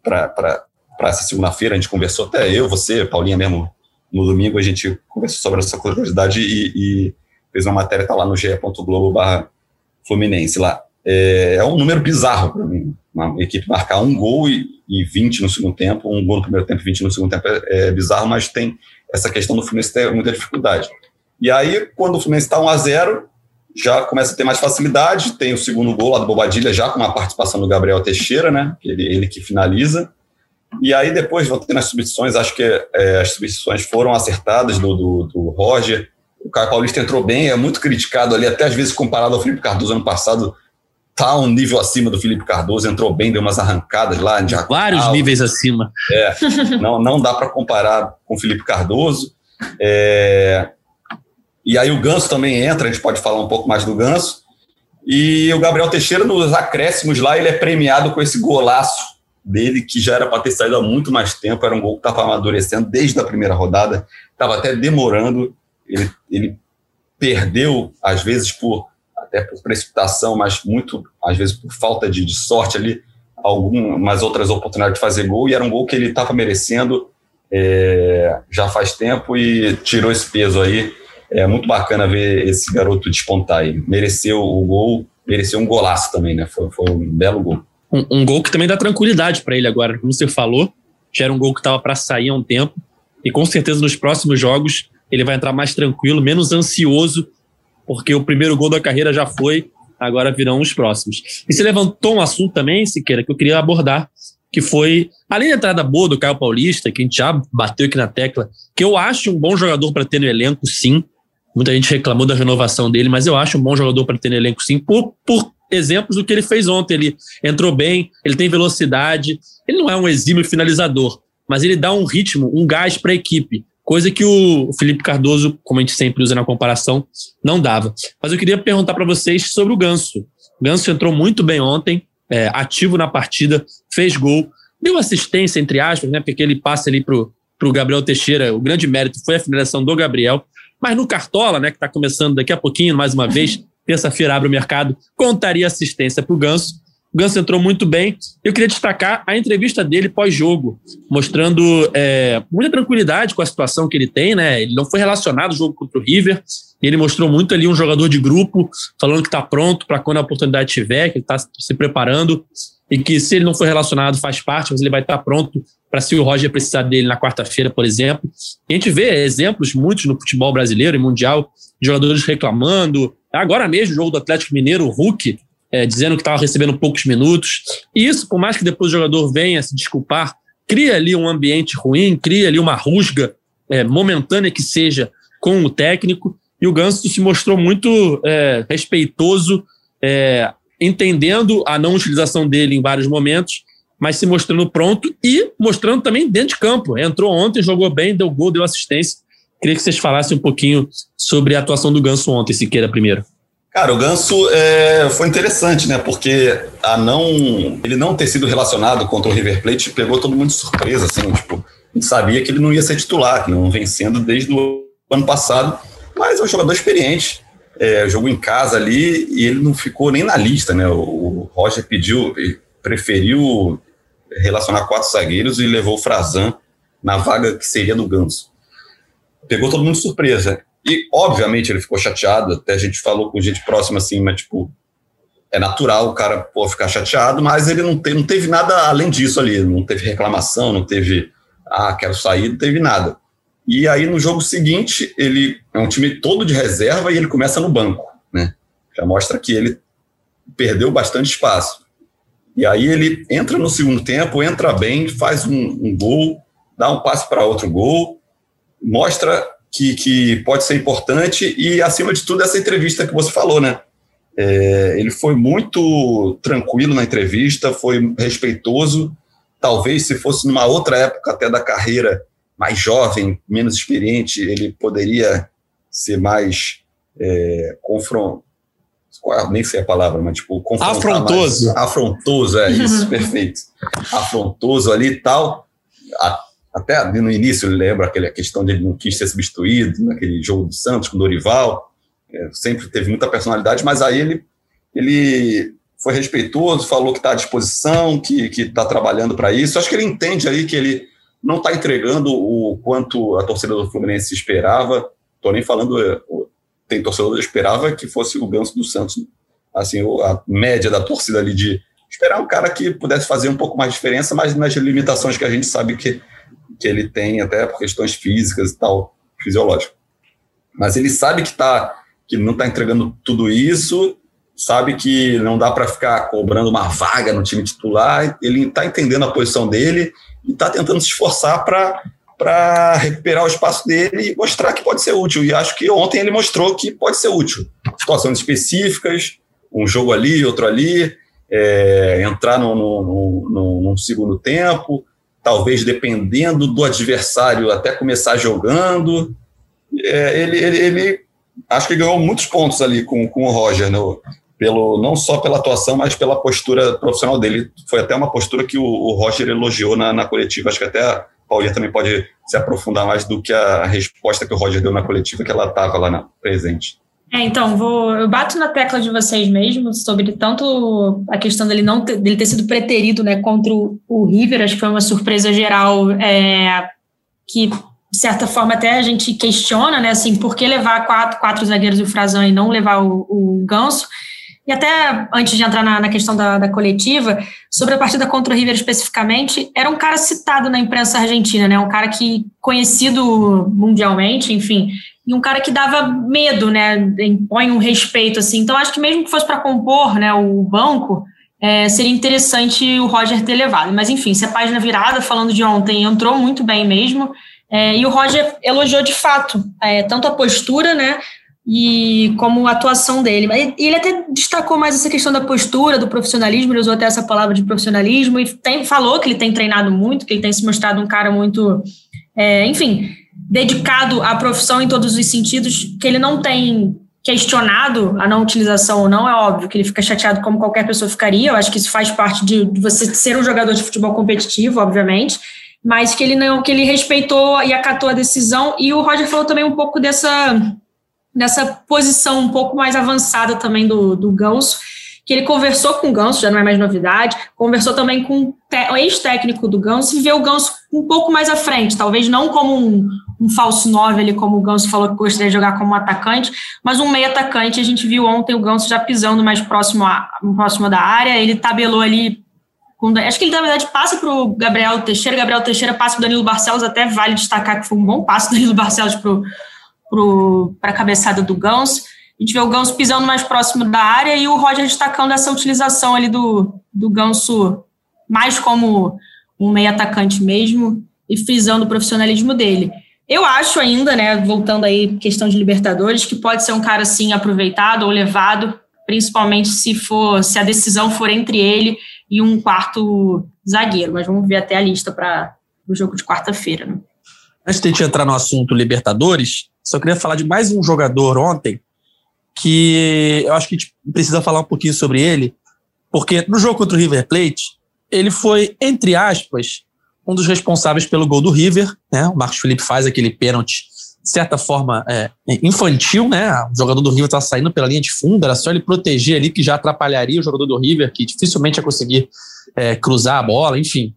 para essa segunda-feira, a gente conversou, até eu, você, Paulinha mesmo, no domingo a gente conversou sobre essa curiosidade e fez uma matéria, está lá no ge.globo/Fluminense lá. É um número bizarro para mim, uma equipe marcar um gol e 20 no segundo tempo, um gol no primeiro tempo e 20 no segundo tempo é bizarro, mas tem essa questão do Fluminense ter muita dificuldade. E aí, quando o Fluminense está 1-0, já começa a ter mais facilidade, tem o segundo gol lá do Bobadilho, já com a participação do Gabriel Teixeira, né, ele que finaliza. E aí depois vão ter as substituições, acho que as substituições foram acertadas do Roger, o Caio Paulista entrou bem, é muito criticado ali, até às vezes comparado ao Felipe Cardoso ano passado, tá um nível acima do Felipe Cardoso, entrou bem, deu umas arrancadas lá. Vários níveis acima. Não dá para comparar com o Felipe Cardoso. E aí o Ganso também entra, a gente pode falar um pouco mais do Ganso. E o Gabriel Teixeira, nos acréscimos lá, ele é premiado com esse golaço dele, que já era para ter saído há muito mais tempo, era um gol que estava amadurecendo desde a primeira rodada, estava até demorando, ele perdeu, às vezes, até por precipitação, mas muito, às vezes, por falta de sorte ali, algumas outras oportunidades de fazer gol, e era um gol que ele estava merecendo já faz tempo e tirou esse peso aí. É muito bacana ver esse garoto despontar aí. Mereceu o gol, mereceu um golaço também, né? Foi um belo gol. Um gol que também dá tranquilidade para ele agora, como você falou, já era um gol que estava para sair há um tempo, e com certeza nos próximos jogos ele vai entrar mais tranquilo, menos ansioso, porque o primeiro gol da carreira já foi, agora virão os próximos. E você levantou um assunto também, Siqueira, que eu queria abordar, que foi, além da entrada boa do Caio Paulista, que a gente já bateu aqui na tecla, que eu acho um bom jogador para ter no elenco, sim. Muita gente reclamou da renovação dele, mas eu acho um bom jogador para ter no elenco, sim, por exemplos do que ele fez ontem. Ele entrou bem, ele tem velocidade, ele não é um exímio finalizador, mas ele dá um ritmo, um gás para a equipe. Coisa que o Felipe Cardoso, como a gente sempre usa na comparação, não dava. Mas eu queria perguntar para vocês sobre o Ganso. O Ganso entrou muito bem ontem, ativo na partida, fez gol, deu assistência, entre aspas, né, porque ele passa ali pro Gabriel Teixeira. O grande mérito foi a finalização do Gabriel. Mas no Cartola, né, que está começando daqui a pouquinho, mais uma vez, terça-feira abre o mercado, contaria assistência para o Ganso. O Ganso entrou muito bem. Eu queria destacar a entrevista dele pós-jogo, mostrando muita tranquilidade com a situação que ele tem, né? Ele não foi relacionado ao jogo contra o River. Ele mostrou muito ali um jogador de grupo, falando que está pronto para quando a oportunidade tiver, que ele está se preparando e que se ele não for relacionado faz parte, mas ele vai estar pronto para se o Roger precisar dele na quarta-feira, por exemplo. E a gente vê exemplos muitos no futebol brasileiro e mundial de jogadores reclamando. Agora mesmo, o jogo do Atlético Mineiro, o Hulk, dizendo que estava recebendo poucos minutos, e isso, por mais que depois o jogador venha se desculpar cria ali um ambiente ruim, cria ali uma rusga momentânea que seja com o técnico, e o Ganso se mostrou muito respeitoso, entendendo a não utilização dele em vários momentos, mas se mostrando pronto e mostrando também dentro de campo. Entrou ontem, jogou bem, deu gol, deu assistência. Queria que vocês falassem um pouquinho sobre a atuação do Ganso ontem, Siqueira, primeiro. Cara, o Ganso foi interessante, né? Porque ele não ter sido relacionado contra o River Plate pegou todo mundo de surpresa, assim, tipo, a gente sabia que ele não ia ser titular, que não vem sendo desde o ano passado, mas é um jogador experiente, jogou em casa ali e ele não ficou nem na lista, né? O Roger preferiu relacionar 4 zagueiros e levou o Frazan na vaga que seria do Ganso. Pegou todo mundo de surpresa. E, obviamente, ele ficou chateado, até a gente falou com gente próxima, assim, mas, tipo, é natural o cara ficar chateado, mas ele não teve nada além disso ali, não teve reclamação, não teve, quero sair, não teve nada. E aí, no jogo seguinte, ele é um time todo de reserva e ele começa no banco, né? Já mostra que ele perdeu bastante espaço. E aí ele entra no segundo tempo, entra bem, faz um gol, dá um passe para outro gol, mostra que pode ser importante e, acima de tudo, essa entrevista que você falou, né? Ele foi muito tranquilo na entrevista, foi respeitoso. Talvez, se fosse numa outra época até da carreira, mais jovem, menos experiente, ele poderia ser mais nem sei a palavra, mas tipo... Afrontoso. Mais. Afrontoso, isso, perfeito. Afrontoso ali e tal. Até no início, ele lembra aquela questão de ele não quis ser substituído, naquele jogo do Santos com o Dorival, sempre teve muita personalidade, mas aí ele foi respeitoso, falou que está à disposição, que está trabalhando para isso. Acho que ele entende aí que ele não está entregando o quanto a torcida do Fluminense esperava. Estou nem falando, tem torcedor que esperava que fosse o Ganso do Santos, assim, a média da torcida ali, de esperar um cara que pudesse fazer um pouco mais de diferença, mas nas limitações que a gente sabe que ele tem, até por questões físicas e tal, fisiológicas. Mas ele sabe que não está entregando tudo isso, sabe que não dá para ficar cobrando uma vaga no time titular, ele está entendendo a posição dele e está tentando se esforçar para recuperar o espaço dele e mostrar que pode ser útil. E acho que ontem ele mostrou que pode ser útil. Situações específicas, um jogo ali, outro ali, entrar no segundo tempo... Talvez, dependendo do adversário, até começar jogando. Ele acho que ganhou muitos pontos ali com o Roger, não só pela atuação, mas pela postura profissional dele. Foi até uma postura que o Roger elogiou na coletiva. Acho que até a Paulinha também pode se aprofundar mais do que a resposta que o Roger deu na coletiva, que ela estava lá presente. Então, eu bato na tecla de vocês mesmo sobre tanto a questão dele ter sido preterido, né, contra o River. Acho que foi uma surpresa geral, que, de certa forma, até a gente questiona, né, assim, por que levar quatro zagueiros e o Frazan e não levar o Ganso? E até, antes de entrar na questão da coletiva, sobre a partida contra o River especificamente, era um cara citado na imprensa argentina, né, um cara que conhecido mundialmente, enfim... E um cara que dava medo, né? Impõe um respeito, assim. Então, acho que mesmo que fosse para compor, né, o banco, seria interessante o Roger ter levado. Mas, enfim, se a página virada, falando de ontem, entrou muito bem mesmo. E o Roger elogiou, de fato, tanto a postura, né, e como a atuação dele. Mas ele até destacou mais essa questão da postura, do profissionalismo. Ele usou até essa palavra de profissionalismo e falou que ele tem treinado muito, que ele tem se mostrado um cara muito... enfim... dedicado à profissão em todos os sentidos, que ele não tem questionado a não utilização ou não. É óbvio que ele fica chateado como qualquer pessoa ficaria, eu acho que isso faz parte de você ser um jogador de futebol competitivo, obviamente, mas que ele respeitou e acatou a decisão. E o Roger falou também um pouco dessa posição um pouco mais avançada também do Ganso, que ele conversou com o Ganso, já não é mais novidade, conversou também com o ex-técnico do Ganso e vê o Ganso um pouco mais à frente, talvez não como um falso 9 ali, como o Ganso falou que gostaria de jogar como atacante, mas um meio atacante. A gente viu ontem o Ganso já pisando mais próximo da área, ele tabelou ali, acho que ele na verdade passa para o Gabriel Teixeira passa para o Danilo Barcelos, até vale destacar que foi um bom passo do Danilo Barcelos para a cabeçada do Ganso. A gente vê o Ganso pisando mais próximo da área e o Roger destacando essa utilização ali do Ganso mais como um meio atacante mesmo e frisando o profissionalismo dele. Eu acho ainda, né, voltando aí questão de Libertadores, que pode ser um cara assim aproveitado ou levado, principalmente se a decisão for entre ele e um quarto zagueiro, mas vamos ver até a lista para o jogo de quarta-feira, né? Antes de a gente entrar no assunto Libertadores, só queria falar de mais um jogador ontem que eu acho que a gente precisa falar um pouquinho sobre ele, porque no jogo contra o River Plate, ele foi, entre aspas, um dos responsáveis pelo gol do River, né? O Marcos Felipe faz aquele pênalti, de certa forma, infantil, né? O jogador do River estava saindo pela linha de fundo, era só ele proteger ali, que já atrapalharia o jogador do River, que dificilmente ia conseguir cruzar a bola, enfim.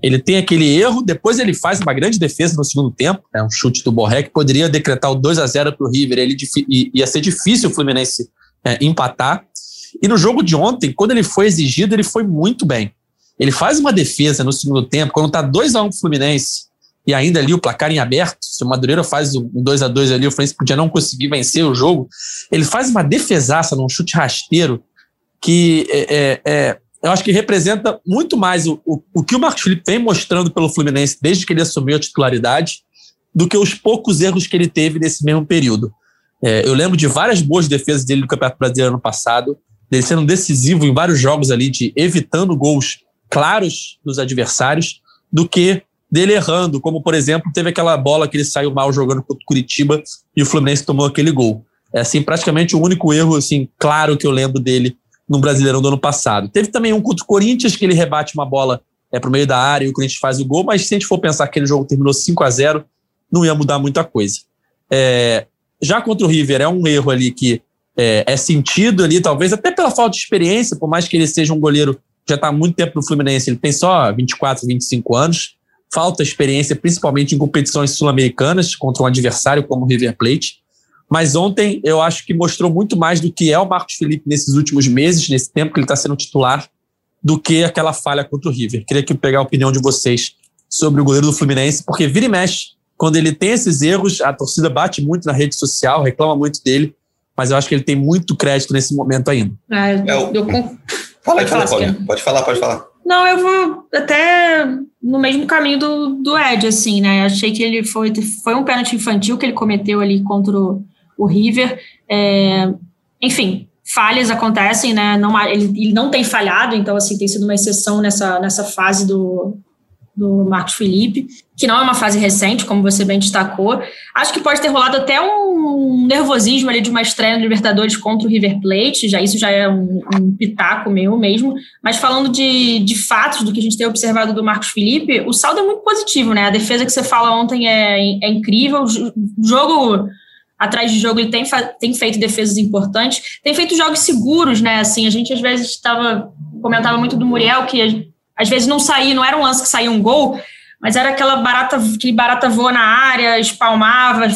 Ele tem aquele erro, depois ele faz uma grande defesa no segundo tempo, né? Um chute do Borré que poderia decretar o 2-0 para o River, ia ser difícil o Fluminense empatar. E no jogo de ontem, quando ele foi exigido, ele foi muito bem. Ele faz uma defesa no segundo tempo, quando está 2-1 pro Fluminense, e ainda ali o placar em aberto, se o Madureira faz um 2-2 ali, o Fluminense podia não conseguir vencer o jogo. Ele faz uma defesaça num chute rasteiro que eu acho que representa muito mais o que o Marcos Felipe vem mostrando pelo Fluminense desde que ele assumiu a titularidade do que os poucos erros que ele teve nesse mesmo período. Eu lembro de várias boas defesas dele no Campeonato Brasileiro ano passado, dele sendo decisivo em vários jogos ali, de evitando gols claros dos adversários, do que dele errando, como por exemplo teve aquela bola que ele saiu mal jogando contra o Curitiba e o Fluminense tomou aquele gol. É assim, praticamente o único erro assim, claro, que eu lembro dele no Brasileirão do ano passado. Teve também um contra o Corinthians, que ele rebate uma bola pro meio da área e o Corinthians faz o gol, mas se a gente for pensar que aquele jogo terminou 5-0, não ia mudar muita coisa. Já contra o River é um erro ali que é sentido ali, talvez até pela falta de experiência, por mais que ele seja um goleiro já está há muito tempo no Fluminense, ele tem só 24, 25 anos, falta experiência principalmente em competições sul-americanas contra um adversário como o River Plate, mas ontem eu acho que mostrou muito mais do que é o Marcos Felipe nesses últimos meses, nesse tempo que ele está sendo titular, do que aquela falha contra o River. Queria aqui pegar a opinião de vocês sobre o goleiro do Fluminense, porque vira e mexe, quando ele tem esses erros, a torcida bate muito na rede social, reclama muito dele, mas eu acho que ele tem muito crédito nesse momento ainda. Pode falar, Paulinha. Não, eu vou até no mesmo caminho do Ed, assim, né? Achei que ele foi um pênalti infantil que ele cometeu ali contra o River. Enfim, falhas acontecem, né? Ele não tem falhado, então, assim, tem sido uma exceção nessa fase do Marcos Felipe, que não é uma fase recente, como você bem destacou. Acho que pode ter rolado até um nervosismo ali de uma estreia no Libertadores contra o River Plate, isso já é um pitaco meu mesmo, mas falando de fatos do que a gente tem observado do Marcos Felipe, o saldo é muito positivo, né? A defesa que você fala ontem é incrível, jogo atrás de jogo ele tem feito defesas importantes, tem feito jogos seguros, né? Assim, a gente às vezes comentava muito do Muriel, que às vezes não era um lance que saía um gol, mas era aquele barata voa na área, espalmava,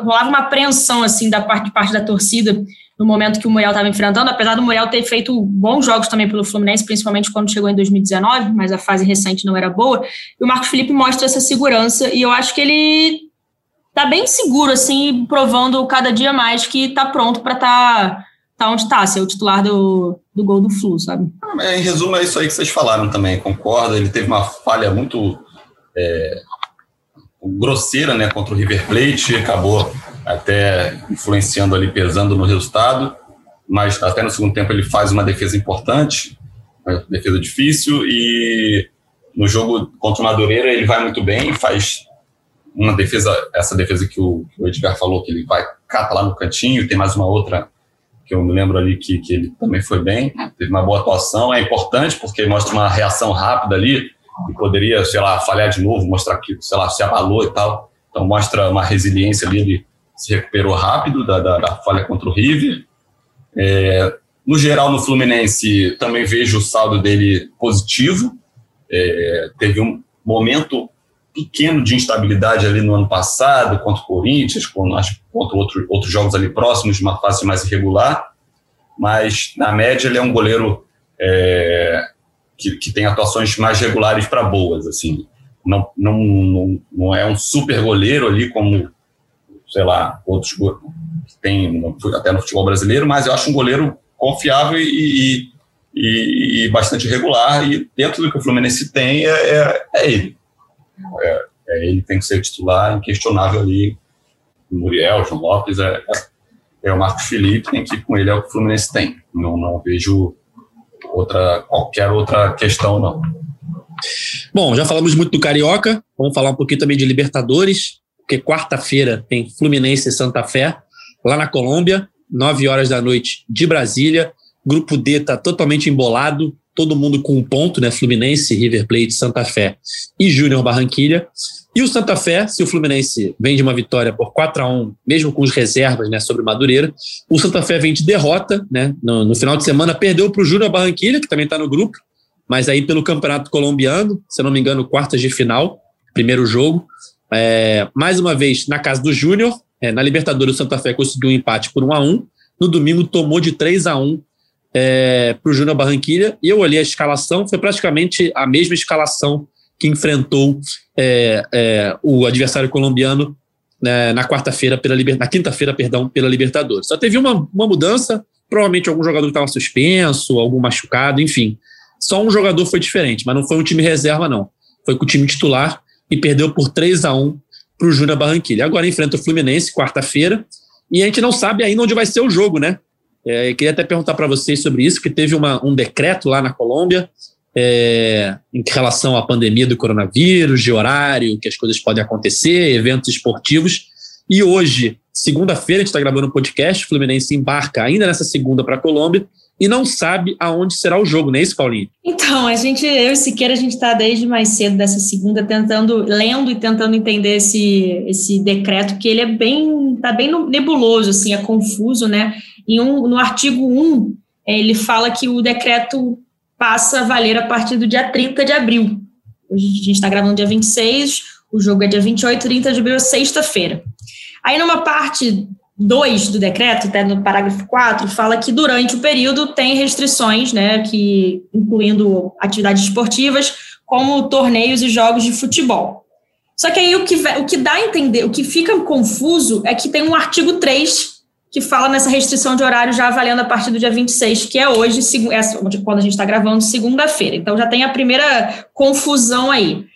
rolava uma apreensão assim de parte da torcida no momento que o Muriel estava enfrentando, apesar do Muriel ter feito bons jogos também pelo Fluminense, principalmente quando chegou em 2019, mas a fase recente não era boa, e o Marcos Felipe mostra essa segurança, e eu acho que ele está bem seguro, assim, provando cada dia mais que está pronto para tá onde está, ser o titular do gol do Flu, sabe? Em resumo, é isso aí que vocês falaram também, concordo. Ele teve uma falha muito grosseira, né, contra o River Plate, acabou até influenciando ali, pesando no resultado, mas até no segundo tempo ele faz uma defesa importante, uma defesa difícil, e no jogo contra o Madureira ele vai muito bem, faz uma defesa, essa defesa que o Edgar falou, que ele vai cata lá no cantinho, tem mais uma outra que eu me lembro ali que ele também foi bem, teve uma boa atuação, é importante porque mostra uma reação rápida ali, e poderia, sei lá, falhar de novo, mostrar que, sei lá, se abalou e tal, então mostra uma resiliência ali, ele se recuperou rápido da falha contra o River. No geral, no Fluminense, também vejo o saldo dele positivo, teve um momento pequeno de instabilidade ali no ano passado, contra o Corinthians, contra outros jogos ali próximos, de uma fase mais irregular, mas na média ele é um goleiro que tem atuações mais regulares para boas, assim, não é um super goleiro ali como, sei lá, outros que tem até no futebol brasileiro, mas eu acho um goleiro confiável e, e, e bastante regular, e dentro do que o Fluminense tem é ele. Ele tem que ser titular, inquestionável ali. O Muriel, o João Lopes, é o Marcos Felipe, tem que ir com ele, é o que o Fluminense tem. Não vejo qualquer outra questão, não. Bom, já falamos muito do Carioca, vamos falar um pouquinho também de Libertadores, porque quarta-feira tem Fluminense e Santa Fé, lá na Colômbia, 9 horas da noite de Brasília. Grupo D está totalmente embolado, todo mundo com um ponto, né? Fluminense, River Plate, Santa Fé e Júnior Barranquilla. E o Santa Fé, se o Fluminense vem de uma vitória por 4-1, mesmo com as reservas, né, sobre o Madureira, o Santa Fé vem de derrota, né? No final de semana perdeu para o Júnior Barranquilla, que também está no grupo, mas aí pelo Campeonato Colombiano, se não me engano, quartas de final, primeiro jogo. Mais uma vez na casa do Júnior. Na Libertadores, o Santa Fé conseguiu um empate por 1-1. No domingo, tomou de 3-1 para o Júnior Barranquilla. E eu olhei a escalação, foi praticamente a mesma escalação que enfrentou o adversário colombiano na quinta-feira, perdão, pela Libertadores. Só teve uma mudança, provavelmente algum jogador que estava suspenso, algum machucado, enfim. Só um jogador foi diferente, mas não foi um time reserva, não. Foi com o time titular e perdeu por 3-1 para o Júnior Barranquilla. Agora enfrenta o Fluminense quarta-feira e a gente não sabe ainda onde vai ser o jogo, né? Eu queria até perguntar para vocês sobre isso, que teve um decreto lá na Colômbia em relação à pandemia do coronavírus, de horário, que as coisas podem acontecer, eventos esportivos. E hoje, segunda-feira, a gente está gravando um podcast, o Fluminense embarca ainda nessa segunda para a Colômbia e não sabe aonde será o jogo, não é isso, Paulinha? Então, eu e Siqueira, a gente está desde mais cedo dessa segunda lendo e tentando entender esse decreto, que ele tá bem nebuloso, assim, é confuso, né? No artigo 1, ele fala que o decreto passa a valer a partir do dia 30 de abril. Hoje a gente está gravando dia 26, o jogo é dia 28, 30 de abril, sexta-feira. Aí, numa parte 2 do decreto, até no parágrafo 4, fala que durante o período tem restrições, né, que, incluindo atividades esportivas, como torneios e jogos de futebol. Só que aí o que dá a entender, o que fica confuso é que tem um artigo 3 que fala nessa restrição de horário já valendo a partir do dia 26, que é hoje, quando a gente está gravando, segunda-feira. Então já tem a primeira confusão aí.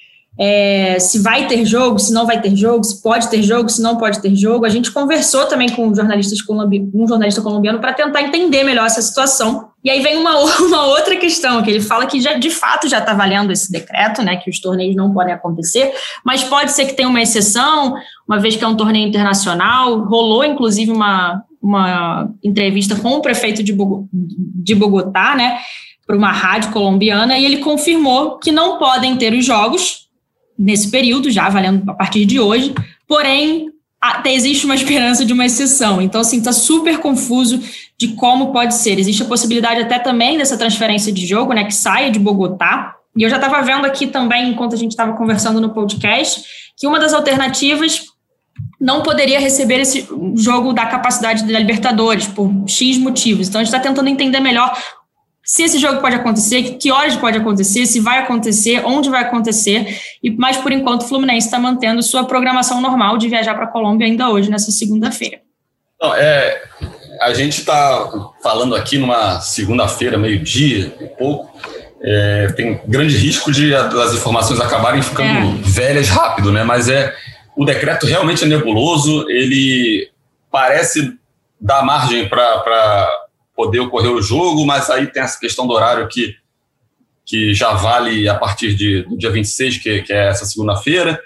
Se vai ter jogo, se não vai ter jogo, se pode ter jogo, se não pode ter jogo. A gente conversou também com um jornalista colombiano para tentar entender melhor essa situação. E aí vem uma outra questão, que ele fala que já, de fato já está valendo esse decreto, né, que os torneios não podem acontecer, mas pode ser que tenha uma exceção, uma vez que é um torneio internacional. Rolou, inclusive, uma entrevista com o prefeito de Bogotá, né, para uma rádio colombiana, e ele confirmou que não podem ter os jogos nesse período, já valendo a partir de hoje, porém, até existe uma esperança de uma exceção. Então, assim, está super confuso de como pode ser. Existe a possibilidade até também dessa transferência de jogo, né, que saia de Bogotá. E eu já estava vendo aqui também, enquanto a gente estava conversando no podcast, que uma das alternativas não poderia receber esse jogo da capacidade da Libertadores, por X motivos. Então, a gente está tentando entender melhor se esse jogo pode acontecer, que horas pode acontecer, se vai acontecer, onde vai acontecer. Mas, por enquanto, o Fluminense está mantendo sua programação normal de viajar para a Colômbia ainda hoje, nessa segunda-feira. Não, a gente está falando aqui numa segunda-feira, meio-dia e pouco. Tem grande risco das informações acabarem ficando velhas rápido, né? Mas o decreto realmente é nebuloso, ele parece dar margem para poder ocorrer o jogo, mas aí tem essa questão do horário que já vale a partir do dia 26, que é essa segunda-feira,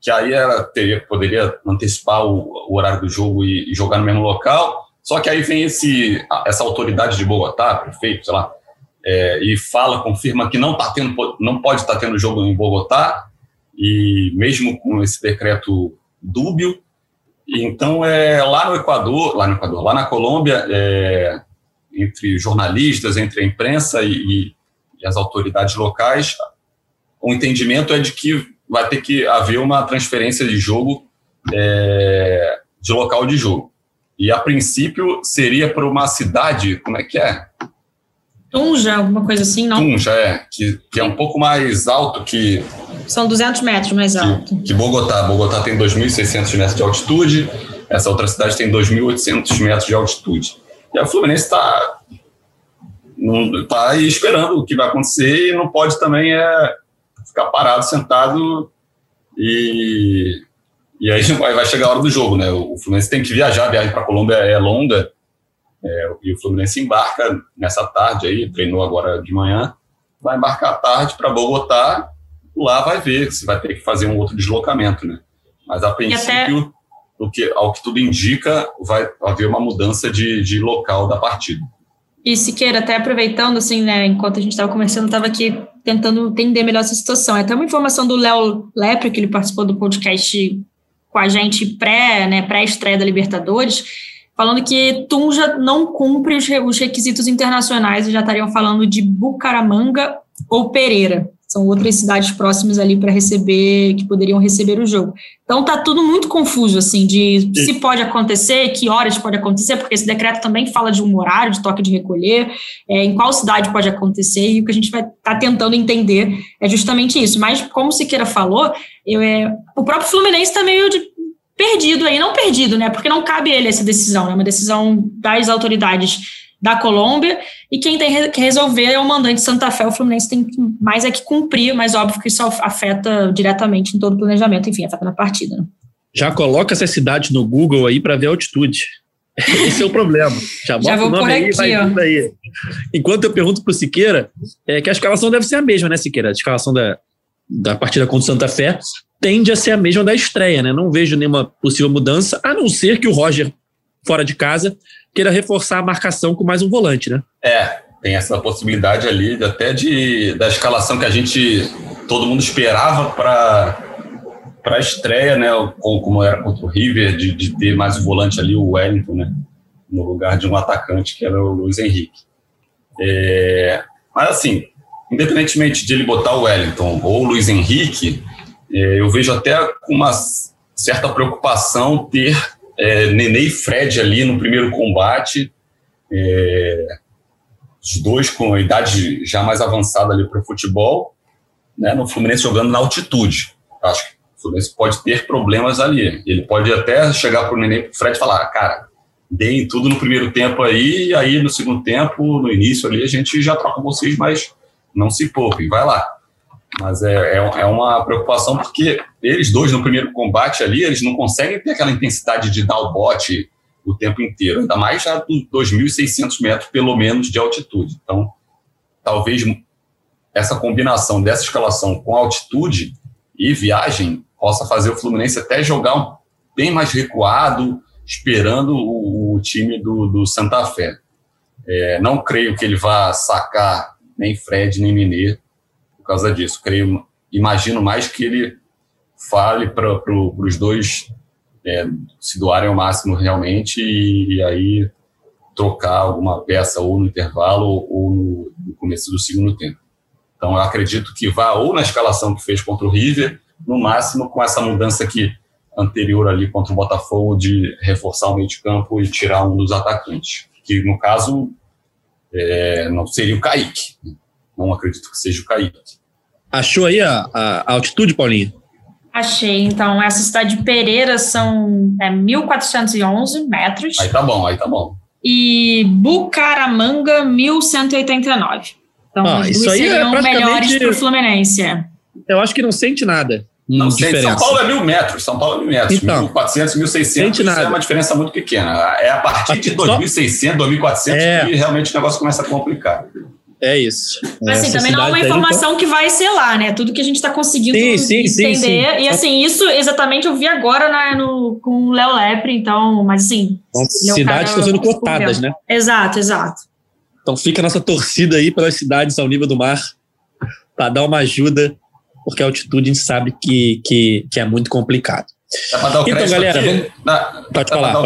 que aí ela poderia antecipar o horário do jogo e jogar no mesmo local. Só que aí vem essa autoridade de Bogotá, prefeito, sei lá, e confirma que não pode estar tendo jogo em Bogotá, e mesmo com esse decreto dúbio. Então, lá na Colômbia, entre jornalistas, entre a imprensa e as autoridades locais, o entendimento é de que vai ter que haver uma transferência de jogo, de local de jogo. E, a princípio, seria para uma cidade, como é que é? Tunja, alguma coisa assim, não? Tunja, que é um pouco mais alto que... São 200 metros mais alto. Que Bogotá. Bogotá tem 2.600 metros de altitude, essa outra cidade tem 2.800 metros de altitude. E a Fluminense está Está aí esperando o que vai acontecer e não pode também ficar parado, sentado e aí vai chegar a hora do jogo, né? O Fluminense tem que viajar, a viagem para a Colômbia é longa, e o Fluminense embarca nessa tarde aí, treinou agora de manhã, vai embarcar à tarde para Bogotá, lá vai ver se vai ter que fazer um outro deslocamento, né? Mas a princípio, ao que tudo indica, vai haver uma mudança de local da partida. E Siqueira, até aproveitando, assim, né, enquanto a gente estava conversando, estava aqui tentando entender melhor essa situação. É até uma informação do Léo Lepre, que ele participou do podcast com a gente pré-estreia da Libertadores, falando que Tum já não cumpre os requisitos internacionais e já estariam falando de Bucaramanga ou Pereira. São outras cidades próximas ali para receber, que poderiam receber o jogo. Então tá tudo muito confuso, assim, de se pode acontecer, que horas pode acontecer, porque esse decreto também fala de um horário de toque de recolher, em qual cidade pode acontecer, e o que a gente vai estar tentando entender é justamente isso. Mas, como o Siqueira falou, o próprio Fluminense está meio perdido aí, não perdido, né, porque não cabe a ele essa decisão, é uma decisão das autoridades da Colômbia, e quem tem que resolver é o mandante Santa Fé. O Fluminense tem mais que cumprir, mas óbvio que isso afeta diretamente em todo o planejamento, enfim, afeta na partida. Né? Já coloca essa cidade no Google aí para ver a altitude. Esse é o problema. Já vou por aqui, aí. Enquanto eu pergunto para o Siqueira, que a escalação deve ser a mesma, né, Siqueira? A escalação da partida contra o Santa Fé tende a ser a mesma da estreia, né? Não vejo nenhuma possível mudança, a não ser que o Roger, fora de casa, queira reforçar a marcação com mais um volante, né? Tem essa possibilidade ali, até da escalação que todo mundo esperava para a estreia, né? Como era contra o River, de ter mais um volante ali, o Wellington, né? No lugar de um atacante, que era o Luiz Henrique. Mas assim, independentemente de ele botar o Wellington ou o Luiz Henrique, eu vejo até com uma certa preocupação ter Nenê e Fred ali no primeiro combate, os dois com a idade já mais avançada ali para o futebol, né, no Fluminense jogando na altitude. Acho que o Fluminense pode ter problemas ali. Ele pode até chegar para o Nenê e para o Fred e falar, cara, deem tudo no primeiro tempo aí, e aí no segundo tempo, no início ali, a gente já troca vocês, mas não se poupem, vai lá. Mas é uma preocupação porque eles dois no primeiro combate ali, eles não conseguem ter aquela intensidade de dar o bote o tempo inteiro, ainda mais já com 2.600 metros pelo menos de altitude. Então, talvez essa combinação dessa escalação com altitude e viagem possa fazer o Fluminense até jogar bem mais recuado, esperando o time do Santa Fé. Não creio que ele vá sacar nem Fred, nem Nenê, por causa disso. Imagino mais que ele fale para os dois se doarem ao máximo realmente e aí trocar alguma peça ou no intervalo ou no começo do segundo tempo. Então, eu acredito que vá ou na escalação que fez contra o River, no máximo com essa mudança aqui anterior ali contra o Botafogo de reforçar o meio de campo e tirar um dos atacantes, que no caso não seria o Kaique. Não acredito que seja o Kaique. Achou aí a altitude, Paulinha? Achei. Então, essa cidade de Pereira são 1.411 metros. Aí tá bom. E Bucaramanga, 1.189. Então, os dois seriam melhores para o Fluminense. Eu acho que não sente nada. Não sente. São Paulo é mil metros. Então, 1.400, 1.600. Sente nada. É uma diferença muito pequena. É a partir de 2.600, 2.400 que realmente o negócio começa a complicar. É isso. Mas assim, também não é uma informação que vai selar, né? Tudo que a gente está conseguindo entender. E assim, isso exatamente eu vi agora com o Léo Lepre, então, mas assim... Então, cidades estão sendo cotadas, né? Exato. Então fica a nossa torcida aí pelas cidades ao nível do mar, para dar uma ajuda, porque a altitude a gente sabe que é muito complicado. Então, galera, pode falar.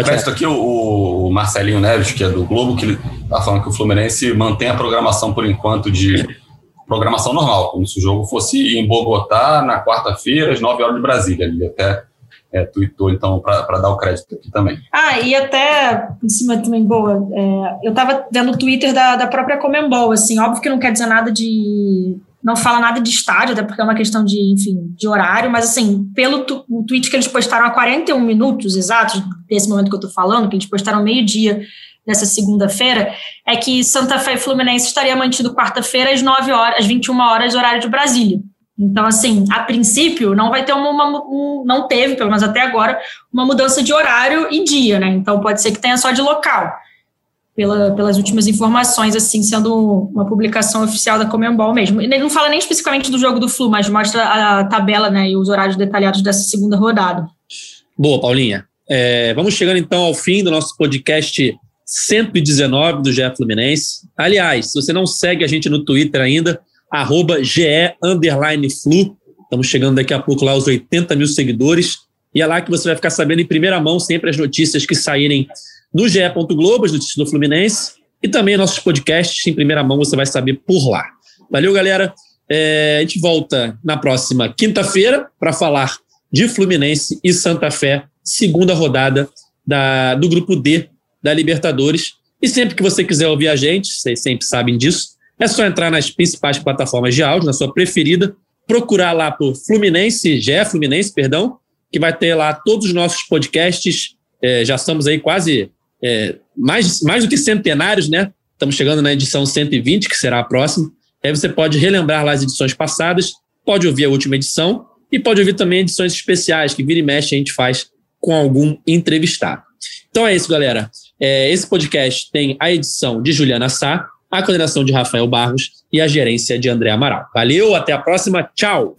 O Marcelinho Neves, que é do Globo, que ele tá falando que o Fluminense mantém a programação por enquanto de programação normal, como se o jogo fosse em Bogotá na quarta-feira, às 9 horas de Brasília. Ele até tweetou, então, para dar o crédito aqui também. E até, em cima também, boa, eu tava vendo o Twitter da própria Conmebol, assim, óbvio que não quer dizer nada de... Não fala nada de estádio, até porque é uma questão de horário, mas assim, pelo o tweet que eles postaram há 41 minutos exatos, desse momento que eu tô falando, que eles postaram meio-dia nessa segunda-feira, é que Santa Fé e Fluminense estaria mantido quarta-feira às 9 horas, às 21 horas, horário de Brasília. Então, assim, a princípio, não vai ter não teve, pelo menos até agora, uma mudança de horário e dia, né? Então, pode ser que tenha só de local, pelas últimas informações, assim, sendo uma publicação oficial da Conmebol mesmo. Ele não fala nem especificamente do jogo do Flu, mas mostra a tabela, né, e os horários detalhados dessa segunda rodada. Boa, Paulinha. Vamos chegando, então, ao fim do nosso podcast 119 do GE Fluminense. Aliás, se você não segue a gente no Twitter ainda, @GE_Flu. Estamos chegando daqui a pouco lá aos 80 mil seguidores. E é lá que você vai ficar sabendo em primeira mão sempre as notícias que saírem no GE. Globo, as notícias do Fluminense. E também nossos podcasts em primeira mão você vai saber por lá. Valeu, galera. A gente volta na próxima quinta-feira para falar de Fluminense e Santa Fé, segunda rodada do Grupo D da Libertadores. E sempre que você quiser ouvir a gente, vocês sempre sabem disso, é só entrar nas principais plataformas de áudio, na sua preferida, procurar lá por GE Fluminense, que vai ter lá todos os nossos podcasts. Já estamos aí quase mais do que centenários, né? Estamos chegando na edição 120, que será a próxima. Aí você pode relembrar lá as edições passadas, pode ouvir a última edição e pode ouvir também edições especiais, que vira e mexe a gente faz com algum entrevistado. Então é isso, galera. Esse podcast tem a edição de Juliana Sá, a coordenação de Rafael Barros e a gerência de André Amaral. Valeu, até a próxima, tchau!